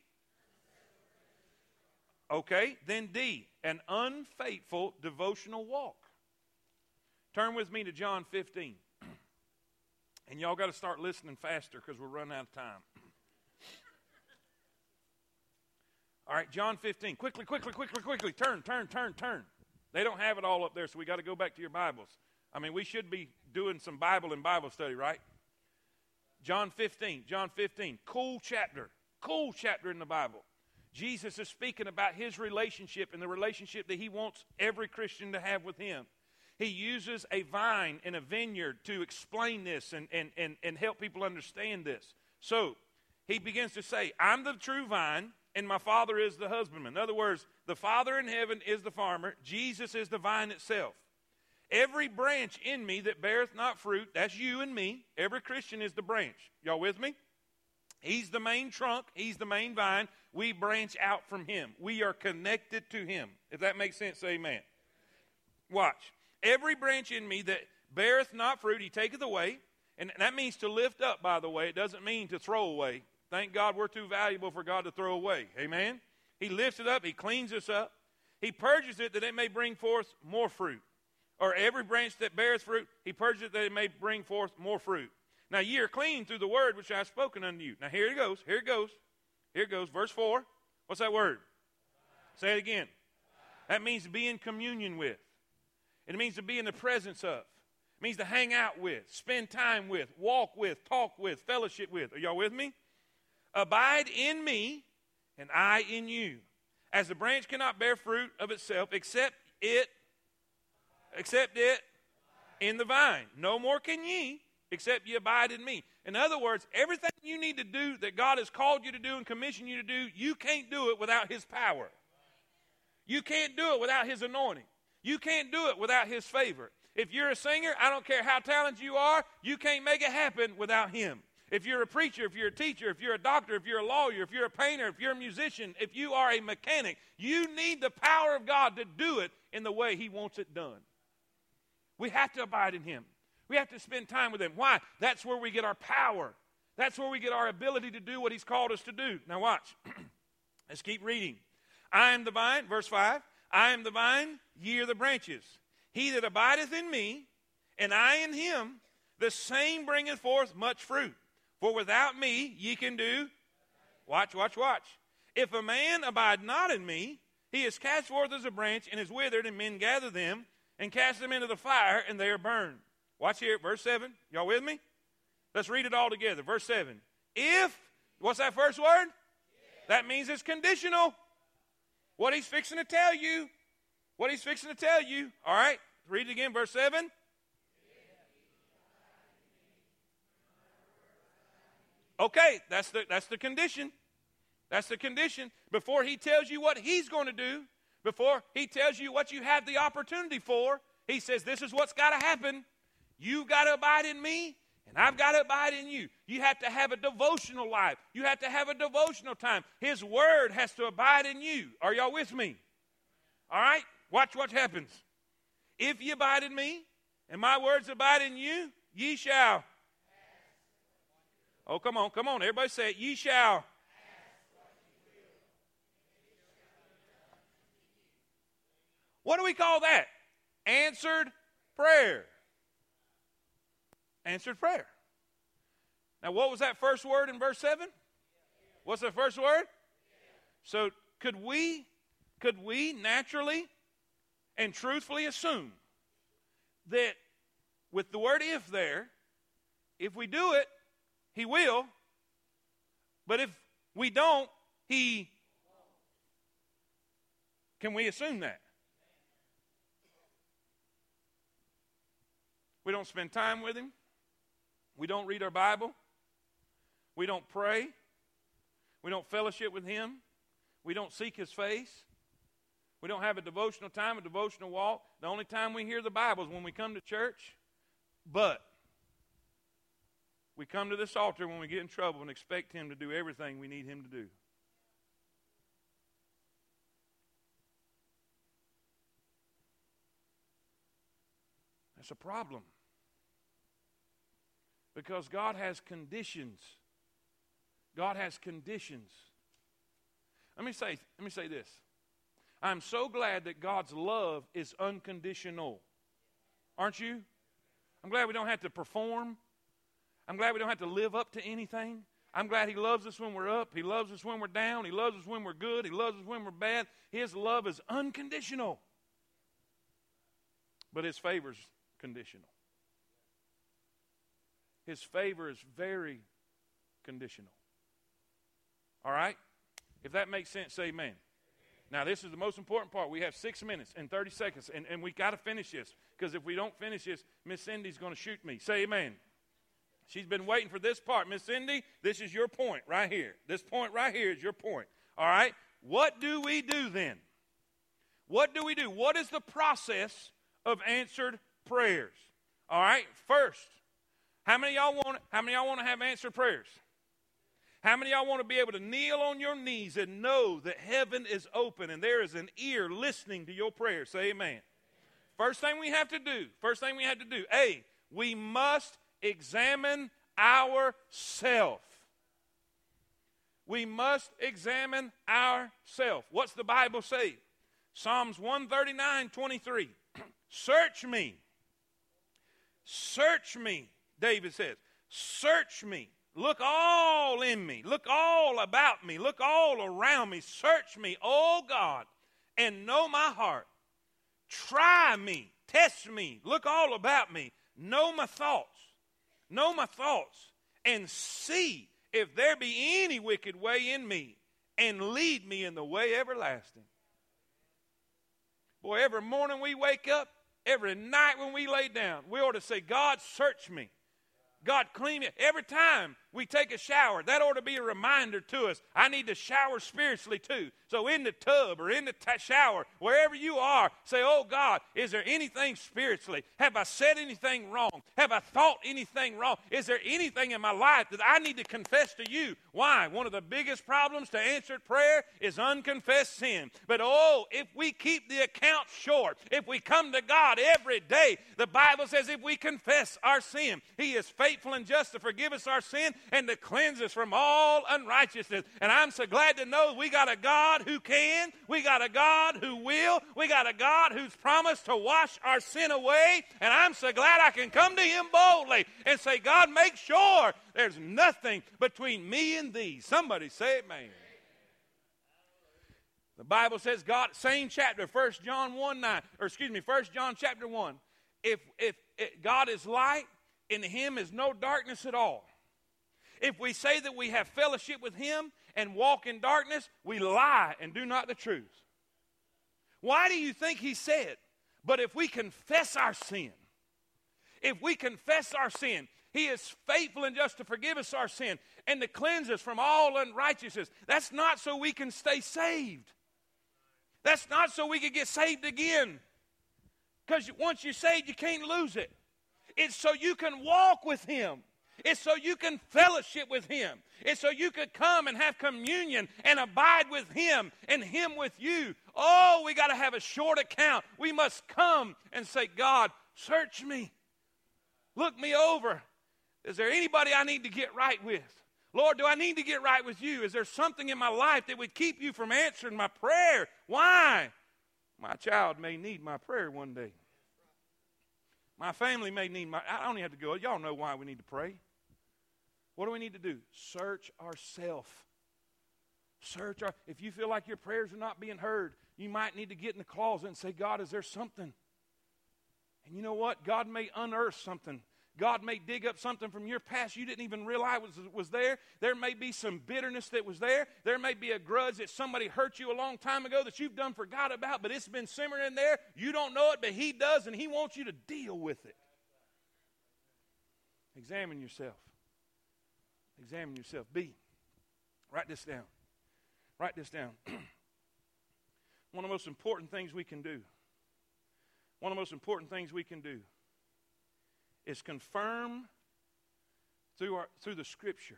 Okay. Then D, an unfaithful devotional walk. Turn with me to John 15. And y'all got to start listening faster because we're running out of time. All right, John 15. Quickly. Turn. They don't have it all up there, so we got to go back to your Bibles. I mean, we should be doing some Bible and Bible study, right? John 15. Cool chapter in the Bible. Jesus is speaking about His relationship and the relationship that He wants every Christian to have with Him. He uses a vine and a vineyard to explain this and help people understand this. So He begins to say, I'm the true vine and my Father is the husbandman. In other words, the Father in heaven is the farmer. Jesus is the vine itself. Every branch in me that beareth not fruit, that's you and me. Every Christian is the branch. Y'all with me? He's the main trunk. He's the main vine. We branch out from Him. We are connected to Him. If that makes sense, say amen. Watch. Every branch in me that beareth not fruit, He taketh away. And that means to lift up, by the way. It doesn't mean to throw away. Thank God we're too valuable for God to throw away. Amen? He lifts it up. He cleans us up. He purges it that it may bring forth more fruit. Or every branch that beareth fruit, He purges it that it may bring forth more fruit. Now ye are clean through the word which I have spoken unto you. Now here it goes. Verse 4. What's that word? Say it again. That means to be in communion with. It means to be in the presence of. It means to hang out with, spend time with, walk with, talk with, fellowship with. Are y'all with me? Abide in me, and I in you. As the branch cannot bear fruit of itself, except it in the vine. No more can ye, except ye abide in me. In other words, everything you need to do that God has called you to do and commissioned you to do, you can't do it without His power. You can't do it without His anointing. You can't do it without His favor. If you're a singer, I don't care how talented you are, you can't make it happen without Him. If you're a preacher, if you're a teacher, if you're a doctor, if you're a lawyer, if you're a painter, if you're a musician, if you are a mechanic, you need the power of God to do it in the way He wants it done. We have to abide in Him. We have to spend time with Him. Why? That's where we get our power. That's where we get our ability to do what He's called us to do. Now watch. Let's keep reading. I am the vine, verse 5. I am the vine, ye are the branches. He that abideth in me, and I in him, the same bringeth forth much fruit. For without me ye can do, watch. If a man abide not in me, he is cast forth as a branch, and is withered, and men gather them, and cast them into the fire, and they are burned. Watch here, verse 7. Y'all with me? Let's read it all together. Verse 7. If, what's that first word? Yeah. That means it's conditional. What he's fixing to tell you. All right, read it again, verse 7. Okay, that's the condition. That's the condition. Before He tells you what He's going to do, before He tells you what you have the opportunity for, He says this is what's got to happen. You got to abide in me, And I've got to abide in you. You have to have a devotional life. You have to have a devotional time. His word has to abide in you. Are y'all with me? All right? Watch what happens. If ye abide in me, and my words abide in you, ye shall. Oh, come on, come on. Everybody say it. Ye shall. What do we call that? Answered prayer. Answered prayer. Now, what was that first word in verse 7? What's the first word? So could we naturally and truthfully assume that with the word if there, if we do it, he will, but if we don't, he... Can we assume that? We don't spend time with him. We don't read our Bible. We don't pray. We don't fellowship with him. We don't seek his face. We don't have a devotional time, a devotional walk. The only time we hear the Bible is when we come to church. But we come to this altar when we get in trouble and expect him to do everything we need him to do. That's a problem. Because God has conditions. God has conditions. Let me say this. I'm so glad that God's love is unconditional. Aren't you? I'm glad we don't have to perform. I'm glad we don't have to live up to anything. I'm glad he loves us when we're up. He loves us when we're down. He loves us when we're good. He loves us when we're bad. His love is unconditional. But his favor's conditional. His favor is very conditional. All right? If that makes sense, say amen. Now, this is the most important part. We have 6 minutes and 30 seconds, and we got to finish this, because if we don't finish this, Miss Cindy's going to shoot me. Say amen. She's been waiting for this part. Miss Cindy, this is your point right here. This point right here is your point. All right? What do we do then? What do we do? What is the process of answered prayers? All right? First, how many of y'all want to have answered prayers? How many of y'all want to be able to kneel on your knees and know that heaven is open and there is an ear listening to your prayers? Say amen. First thing we have to do, A, we must examine ourselves. We must examine ourselves. What's the Bible say? Psalms 139:23. Search me, David says. Search me. Look all in me. Look all about me. Look all around me. Search me, oh God, and know my heart. Try me. Test me. Look all about me. Know my thoughts. Know my thoughts. And see if there be any wicked way in me, and lead me in the way everlasting. Boy, every morning we wake up, every night when we lay down, we ought to say, God, search me. God, clean me. Every time we take a shower, that ought to be a reminder to us. I need to shower spiritually too. So in the tub or in the shower, wherever you are, say, oh God, is there anything spiritually? Have I said anything wrong? Have I thought anything wrong? Is there anything in my life that I need to confess to you? Why? One of the biggest problems to answered prayer is unconfessed sin. But oh, if we keep the account short, if we come to God every day, the Bible says if we confess our sin, he is faithful and just to forgive us our sin and to cleanse us from all unrighteousness. And I'm so glad to know we got a God who can, we got a God who will, we got a God who's promised to wash our sin away. And I'm so glad I can come to him boldly and say, God, make sure there's nothing between me and thee. Somebody say amen. The Bible says, God, same chapter, 1 John chapter 1. If God is light, in him is no darkness at all. If we say that we have fellowship with him and walk in darkness, we lie and do not the truth. Why do you think he said, but if we confess our sin, he is faithful and just to forgive us our sin and to cleanse us from all unrighteousness? That's not so we can stay saved. That's not so we can get saved again. Because once you're saved, you can't lose it. It's so you can walk with him. It's so you can fellowship with him. It's so you could come and have communion and abide with him and him with you. Oh, we got to have a short account. We must come and say, God, search me. Look me over. Is there anybody I need to get right with? Lord, do I need to get right with you? Is there something in my life that would keep you from answering my prayer? Why? My child may need my prayer one day. My family may need my... I don't even have to go. Y'all know why we need to pray. What do we need to do? Search ourselves. Search our... If you feel like your prayers are not being heard, you might need to get in the closet and say, God, is there something? And you know what? God may unearth something. God may dig up something from your past you didn't even realize was there. There may be some bitterness that was there. There may be a grudge that somebody hurt you a long time ago that you've done forgot about, but it's been simmering in there. You don't know it, but he does, and he wants you to deal with it. Examine yourself. Examine yourself. B, write this down. Write this down. One of the most important things we can do, one of the most important things we can do is confirm through the Scriptures.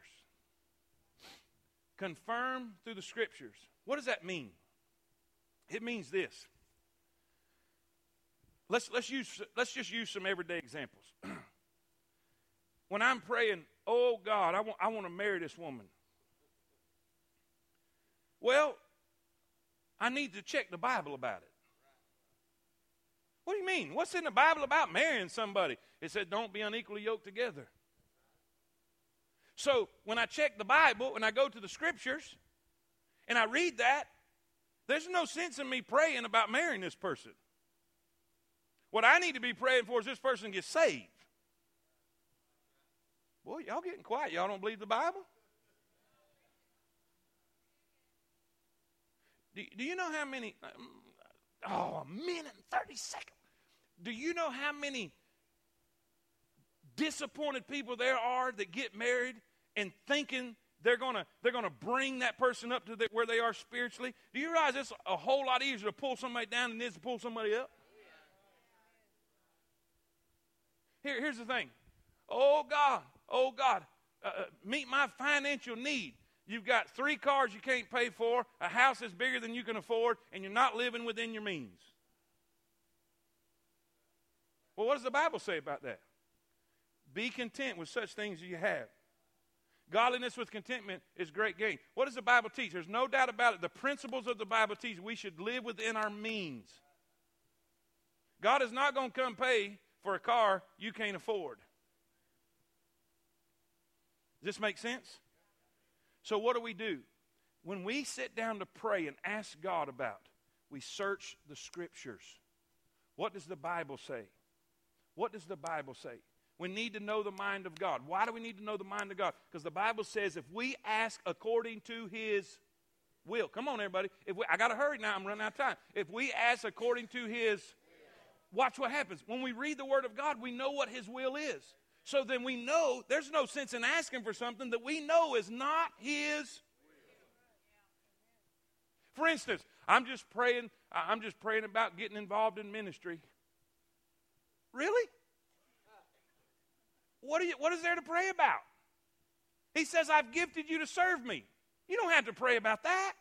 Confirm through the Scriptures. What does that mean? It means this. Let's just use some everyday examples. When I'm praying, oh God, I want to marry this woman. Well, I need to check the Bible about it. What do you mean? What's in the Bible about marrying somebody? It said, don't be unequally yoked together. So when I check the Bible and I go to the Scriptures and I read that, there's no sense in me praying about marrying this person. What I need to be praying for is this person gets saved. Boy, y'all getting quiet. Y'all don't believe the Bible? Do you know how many... Oh, a minute and 30 seconds. Do you know how many disappointed people there are that get married and thinking they're gonna bring that person up to where they are spiritually? Do you realize it's a whole lot easier to pull somebody down than it is to pull somebody up? Here's the thing. Oh God, meet my financial need. You've got 3 cars you can't pay for, a house that's bigger than you can afford, and you're not living within your means. Well, what does the Bible say about that? Be content with such things as you have. Godliness with contentment is great gain. What does the Bible teach? There's no doubt about it. The principles of the Bible teach we should live within our means. God is not going to come pay for a car you can't afford. Does this make sense? So what do? When we sit down to pray and ask God about, we search the Scriptures. What does the Bible say? What does the Bible say? We need to know the mind of God. Why do we need to know the mind of God? Because the Bible says if we ask according to his will. Come on, everybody. I got to hurry now. I'm running out of time. If we ask according to his will, watch what happens. When we read the Word of God, we know what his will is. So then we know there's no sense in asking for something that we know is not his. For instance, I'm just praying about getting involved in ministry. Really? What is there to pray about? He says, I've gifted you to serve me. You don't have to pray about that.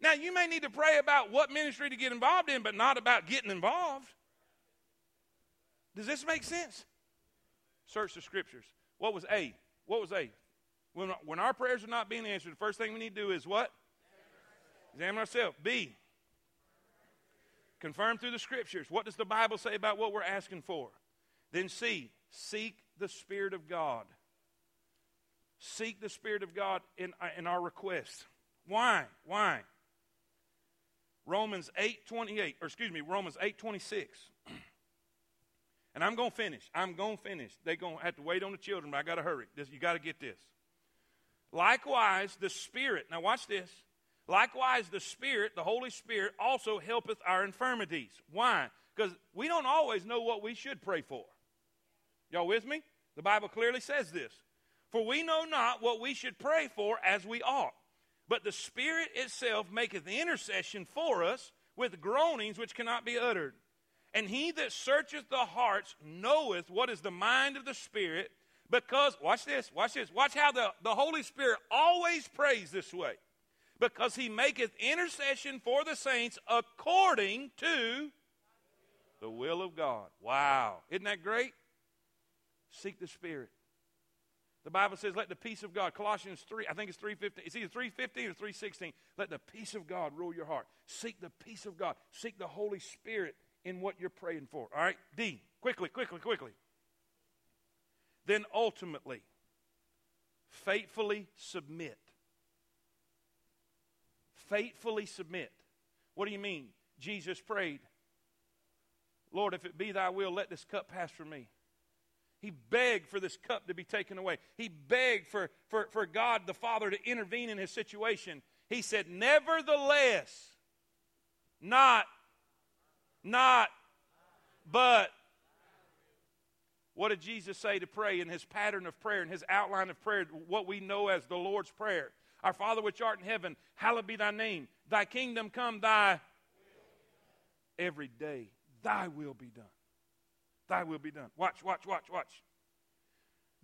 Now, you may need to pray about what ministry to get involved in, but not about getting involved. Does this make sense? Search the Scriptures. What was A? What was A? When our prayers are not being answered, the first thing we need to do is what? Examine ourselves. B, confirm through the Scriptures. What does the Bible say about what we're asking for? Then C, seek the Spirit of God. Seek the Spirit of God in our requests. Why? Why? Romans 8:26. And I'm going to finish. They're going to have to wait on the children, but I got to hurry. You got to get this. Likewise, the Spirit. Now watch this. Likewise, the Spirit, the Holy Spirit, also helpeth our infirmities. Why? Because we don't always know what we should pray for. Y'all with me? The Bible clearly says this. For we know not what we should pray for as we ought. But the Spirit itself maketh intercession for us with groanings which cannot be uttered. And he that searcheth the hearts knoweth what is the mind of the Spirit, Because, watch this. Watch how the Holy Spirit always prays this way. Because he maketh intercession for the saints according to the will of God. Wow. Isn't that great? Seek the Spirit. The Bible says, let the peace of God, Colossians 3, I think it's 3:15. It's either 3:15 or 3:16. Let the peace of God rule your heart. Seek the peace of God. Seek the Holy Spirit in what you're praying for. All right? D, quickly. Then ultimately, faithfully submit. Faithfully submit. What do you mean? Jesus prayed, Lord, if it be thy will, let this cup pass from me. He begged for this cup to be taken away. He begged for God the Father to intervene in his situation. He said, nevertheless, not, but. What did Jesus say to pray in his pattern of prayer, in his outline of prayer, what we know as the Lord's Prayer? Our Father which art in heaven, hallowed be thy name. Thy kingdom come, thy every day. Thy will be done. Thy will be done. Watch.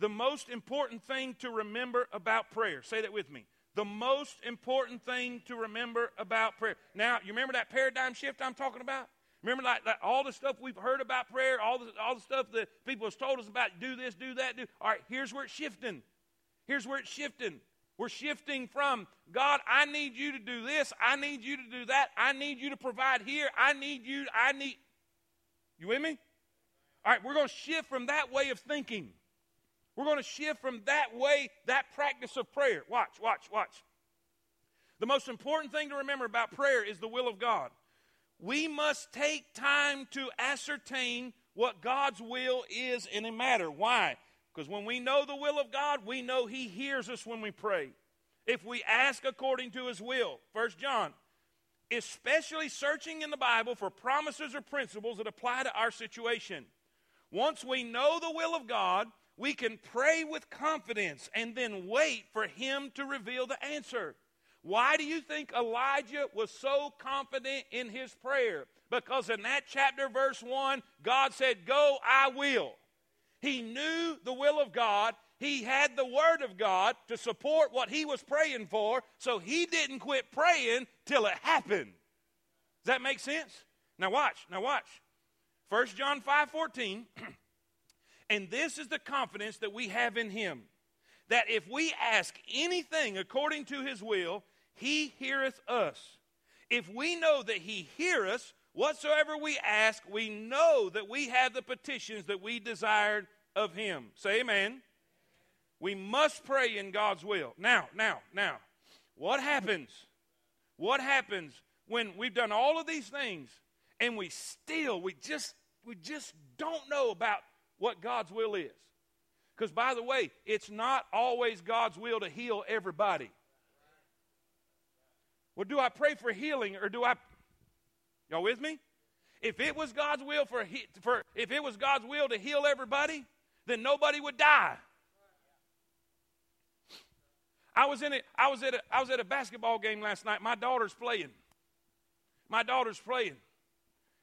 The most important thing to remember about prayer. Say that with me. The most important thing to remember about prayer. Now, you remember that paradigm shift I'm talking about? Remember like all the stuff we've heard about prayer, all the stuff that people have told us about, do this, do that, do. All right, here's where it's shifting. We're shifting from, God, I need you to do this. I need you to do that. I need you to provide here. I need. You with me? All right, we're going to shift from that way of thinking. We're going to shift from that way, that practice of prayer. Watch. The most important thing to remember about prayer is the will of God. We must take time to ascertain what God's will is in a matter. Why? Because when we know the will of God, we know he hears us when we pray. If we ask according to his will, 1 John, especially searching in the Bible for promises or principles that apply to our situation. Once we know the will of God, we can pray with confidence and then wait for him to reveal the answer. Why do you think Elijah was so confident in his prayer? Because in that chapter, verse 1, God said, go, I will. He knew the will of God. He had the word of God to support what he was praying for, so he didn't quit praying till it happened. Does that make sense? Now watch. 1 John 5:14, and this is the confidence that we have in him, that if we ask anything according to his will, he heareth us. If we know that he heareth us, whatsoever we ask, we know that we have the petitions that we desired of him. Say amen. We must pray in God's will. Now, what happens? What happens when we've done all of these things and we just don't know about what God's will is? Because, by the way, it's not always God's will to heal everybody. Well, do I pray for healing or do I... Y'all with me? If it was God's will if it was God's will to heal everybody, then nobody would die. I was at a basketball game last night. My daughter's playing.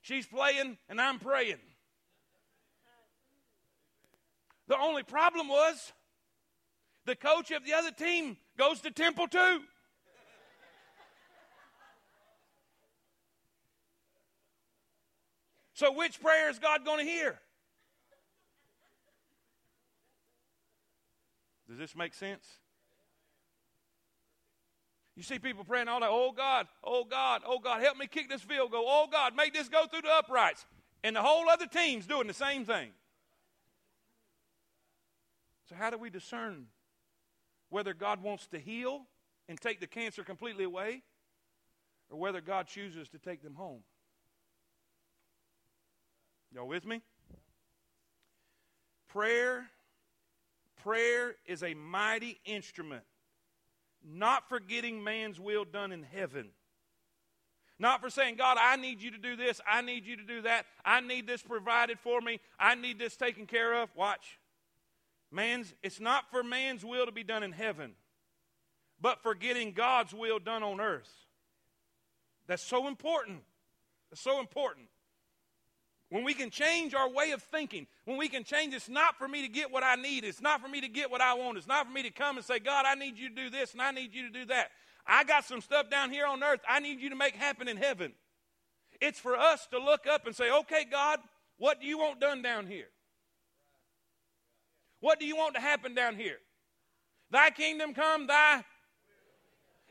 She's playing and I'm praying. The only problem was the coach of the other team goes to temple too. So which prayer is God going to hear? Does this make sense? You see people praying all day, oh God, help me kick this field goal. Oh God, make this go through the uprights. And the whole other team's doing the same thing. So how do we discern whether God wants to heal and take the cancer completely away or whether God chooses to take them home? Y'all with me? Prayer is a mighty instrument, not for getting man's will done in heaven. Not for saying, God, I need you to do this, I need you to do that, I need this provided for me, I need this taken care of. Watch. It's not for man's will to be done in heaven, but for getting God's will done on earth. That's so important. When we can change our way of thinking, when we can change, it's not for me to get what I need. It's not for me to get what I want. It's not for me to come and say, God, I need you to do this and I need you to do that. I got some stuff down here on earth I need you to make happen in heaven. It's for us to look up and say, okay, God, what do you want done down here? What do you want to happen down here? Thy kingdom come, thy...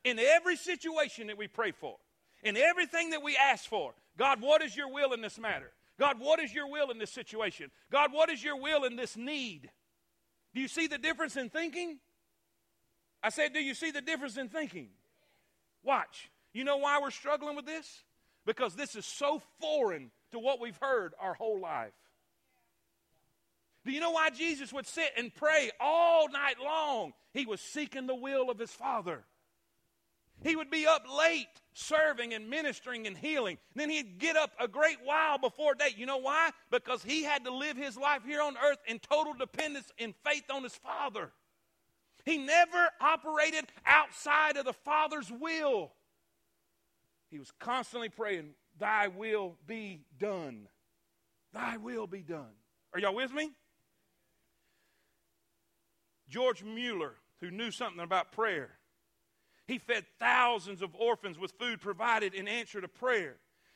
In every situation that we pray for, in everything that we ask for, God, what is your will in this matter? God, what is your will in this situation? God, what is your will in this need? Do you see the difference in thinking? I said, do you see the difference in thinking? Watch. You know why we're struggling with this? Because this is so foreign to what we've heard our whole life. Do you know why Jesus would sit and pray all night long? He was seeking the will of his Father. He would be up late serving and ministering and healing. Then he'd get up a great while before day. You know why? Because he had to live his life here on earth in total dependence and faith on his Father. He never operated outside of the Father's will. He was constantly praying, thy will be done. Thy will be done. Are y'all with me? George Mueller, who knew something about prayer, he fed thousands of orphans with food provided in answer to prayer.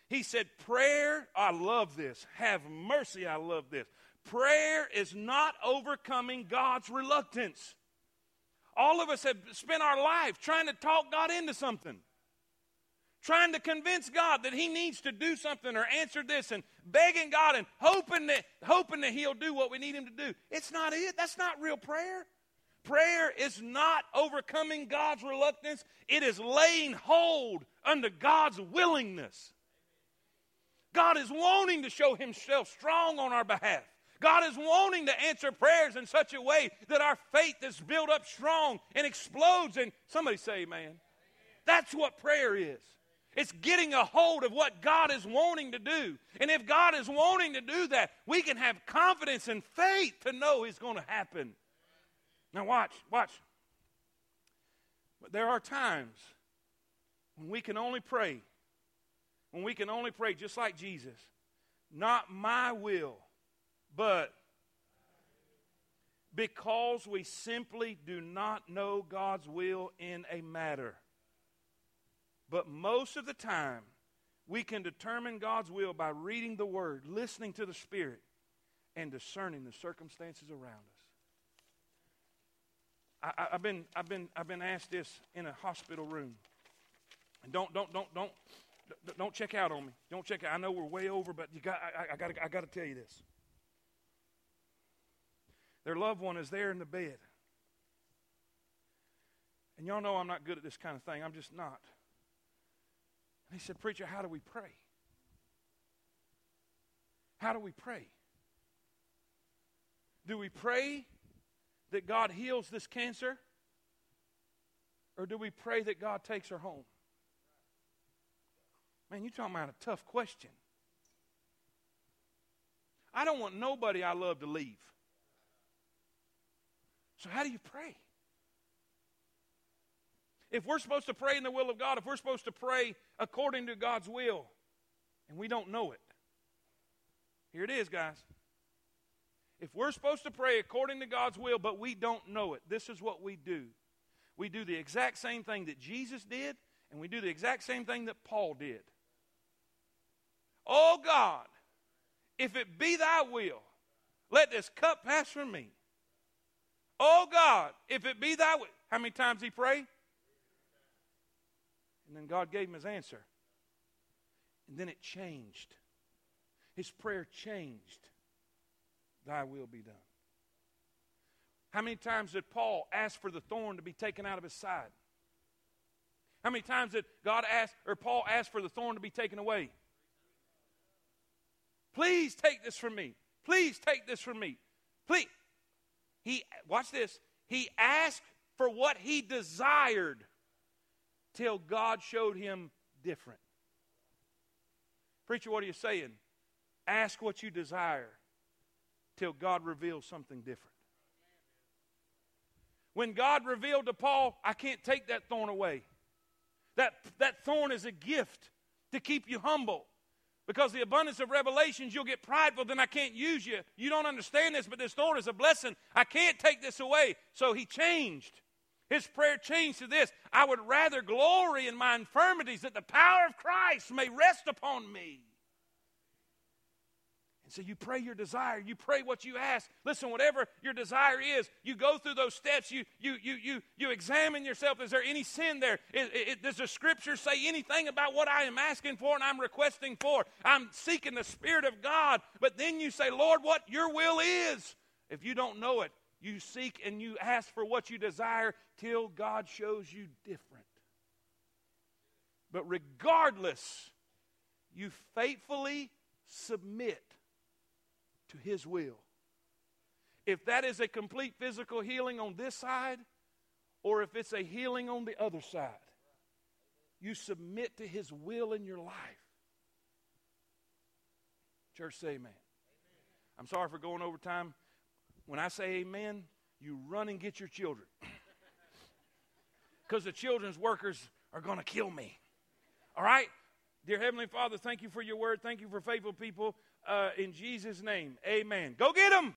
He said, prayer, I love this. Have mercy, I love this. Prayer is not overcoming God's reluctance. All of us have spent our life trying to talk God into something, trying to convince God that he needs to do something or answer this, and begging God and hoping that he'll do what we need him to do. It's not it. That's not real prayer. Prayer is not overcoming God's reluctance. It is laying hold under God's willingness. God is wanting to show himself strong on our behalf. God is wanting to answer prayers in such a way that our faith is built up strong and explodes. And somebody say amen. That's what prayer is. It's getting a hold of what God is wanting to do. And if God is wanting to do that, we can have confidence and faith to know it's going to happen. Now watch. But there are times when we can only pray. When we can only pray just like Jesus. Not my will, but because we simply do not know God's will in a matter. But most of the time, we can determine God's will by reading the Word, listening to the Spirit, and discerning the circumstances around us. I've been asked this in a hospital room. And don't check out on me. Don't check out. I know we're way over, but I got to tell you this. Their loved one is there in the bed. And y'all know I'm not good at this kind of thing. I'm just not. And he said, preacher, how do we pray? How do we pray? Do we pray that God heals this cancer? Or do we pray that God takes her home? Man, you're talking about a tough question. I don't want nobody I love to leave. So how do you pray? If we're supposed to pray in the will of God, if we're supposed to pray according to God's will, and we don't know it, here it is, guys. If we're supposed to pray according to God's will, but we don't know it, this is what we do. We do the exact same thing that Jesus did, and we do the exact same thing that Paul did. Oh, God, if it be thy will, let this cup pass from me. Oh, God, if it be thy will. How many times he prayed? And then God gave him his answer. And then it changed. His prayer changed. Thy will be done. How many times did Paul ask for the thorn to be taken out of his side? How many times did God ask, or Paul asked for the thorn to be taken away? Please take this from me. Please take this from me. Please. He, watch this. He asked for what he desired till God showed him different. Preacher, what are you saying? Ask what you desire till God reveals something different. When God revealed to Paul, I can't take that thorn away. That thorn is a gift to keep you humble. Because the abundance of revelations, you'll get prideful, then I can't use you. You don't understand this, but this thorn is a blessing. I can't take this away. So he changed. His prayer changed to this: I would rather glory in my infirmities, that the power of Christ may rest upon me. And so you pray your desire. You pray what you ask. Listen, whatever your desire is, you go through those steps. You examine yourself. Is there any sin there? Does the Scripture say anything about what I am asking for and I'm requesting for? I'm seeking the Spirit of God. But then you say, Lord, what your will is. If you don't know it, you seek and you ask for what you desire till God shows you different. But regardless, you faithfully submit to His will. If that is a complete physical healing on this side, or if it's a healing on the other side, you submit to His will in your life. Church, say amen. I'm sorry for going over time. When I say amen, you run and get your children. Because the children's workers are going to kill me. All right? Dear Heavenly Father, thank you for your word. Thank you for faithful people. In Jesus' name, amen. Go get them.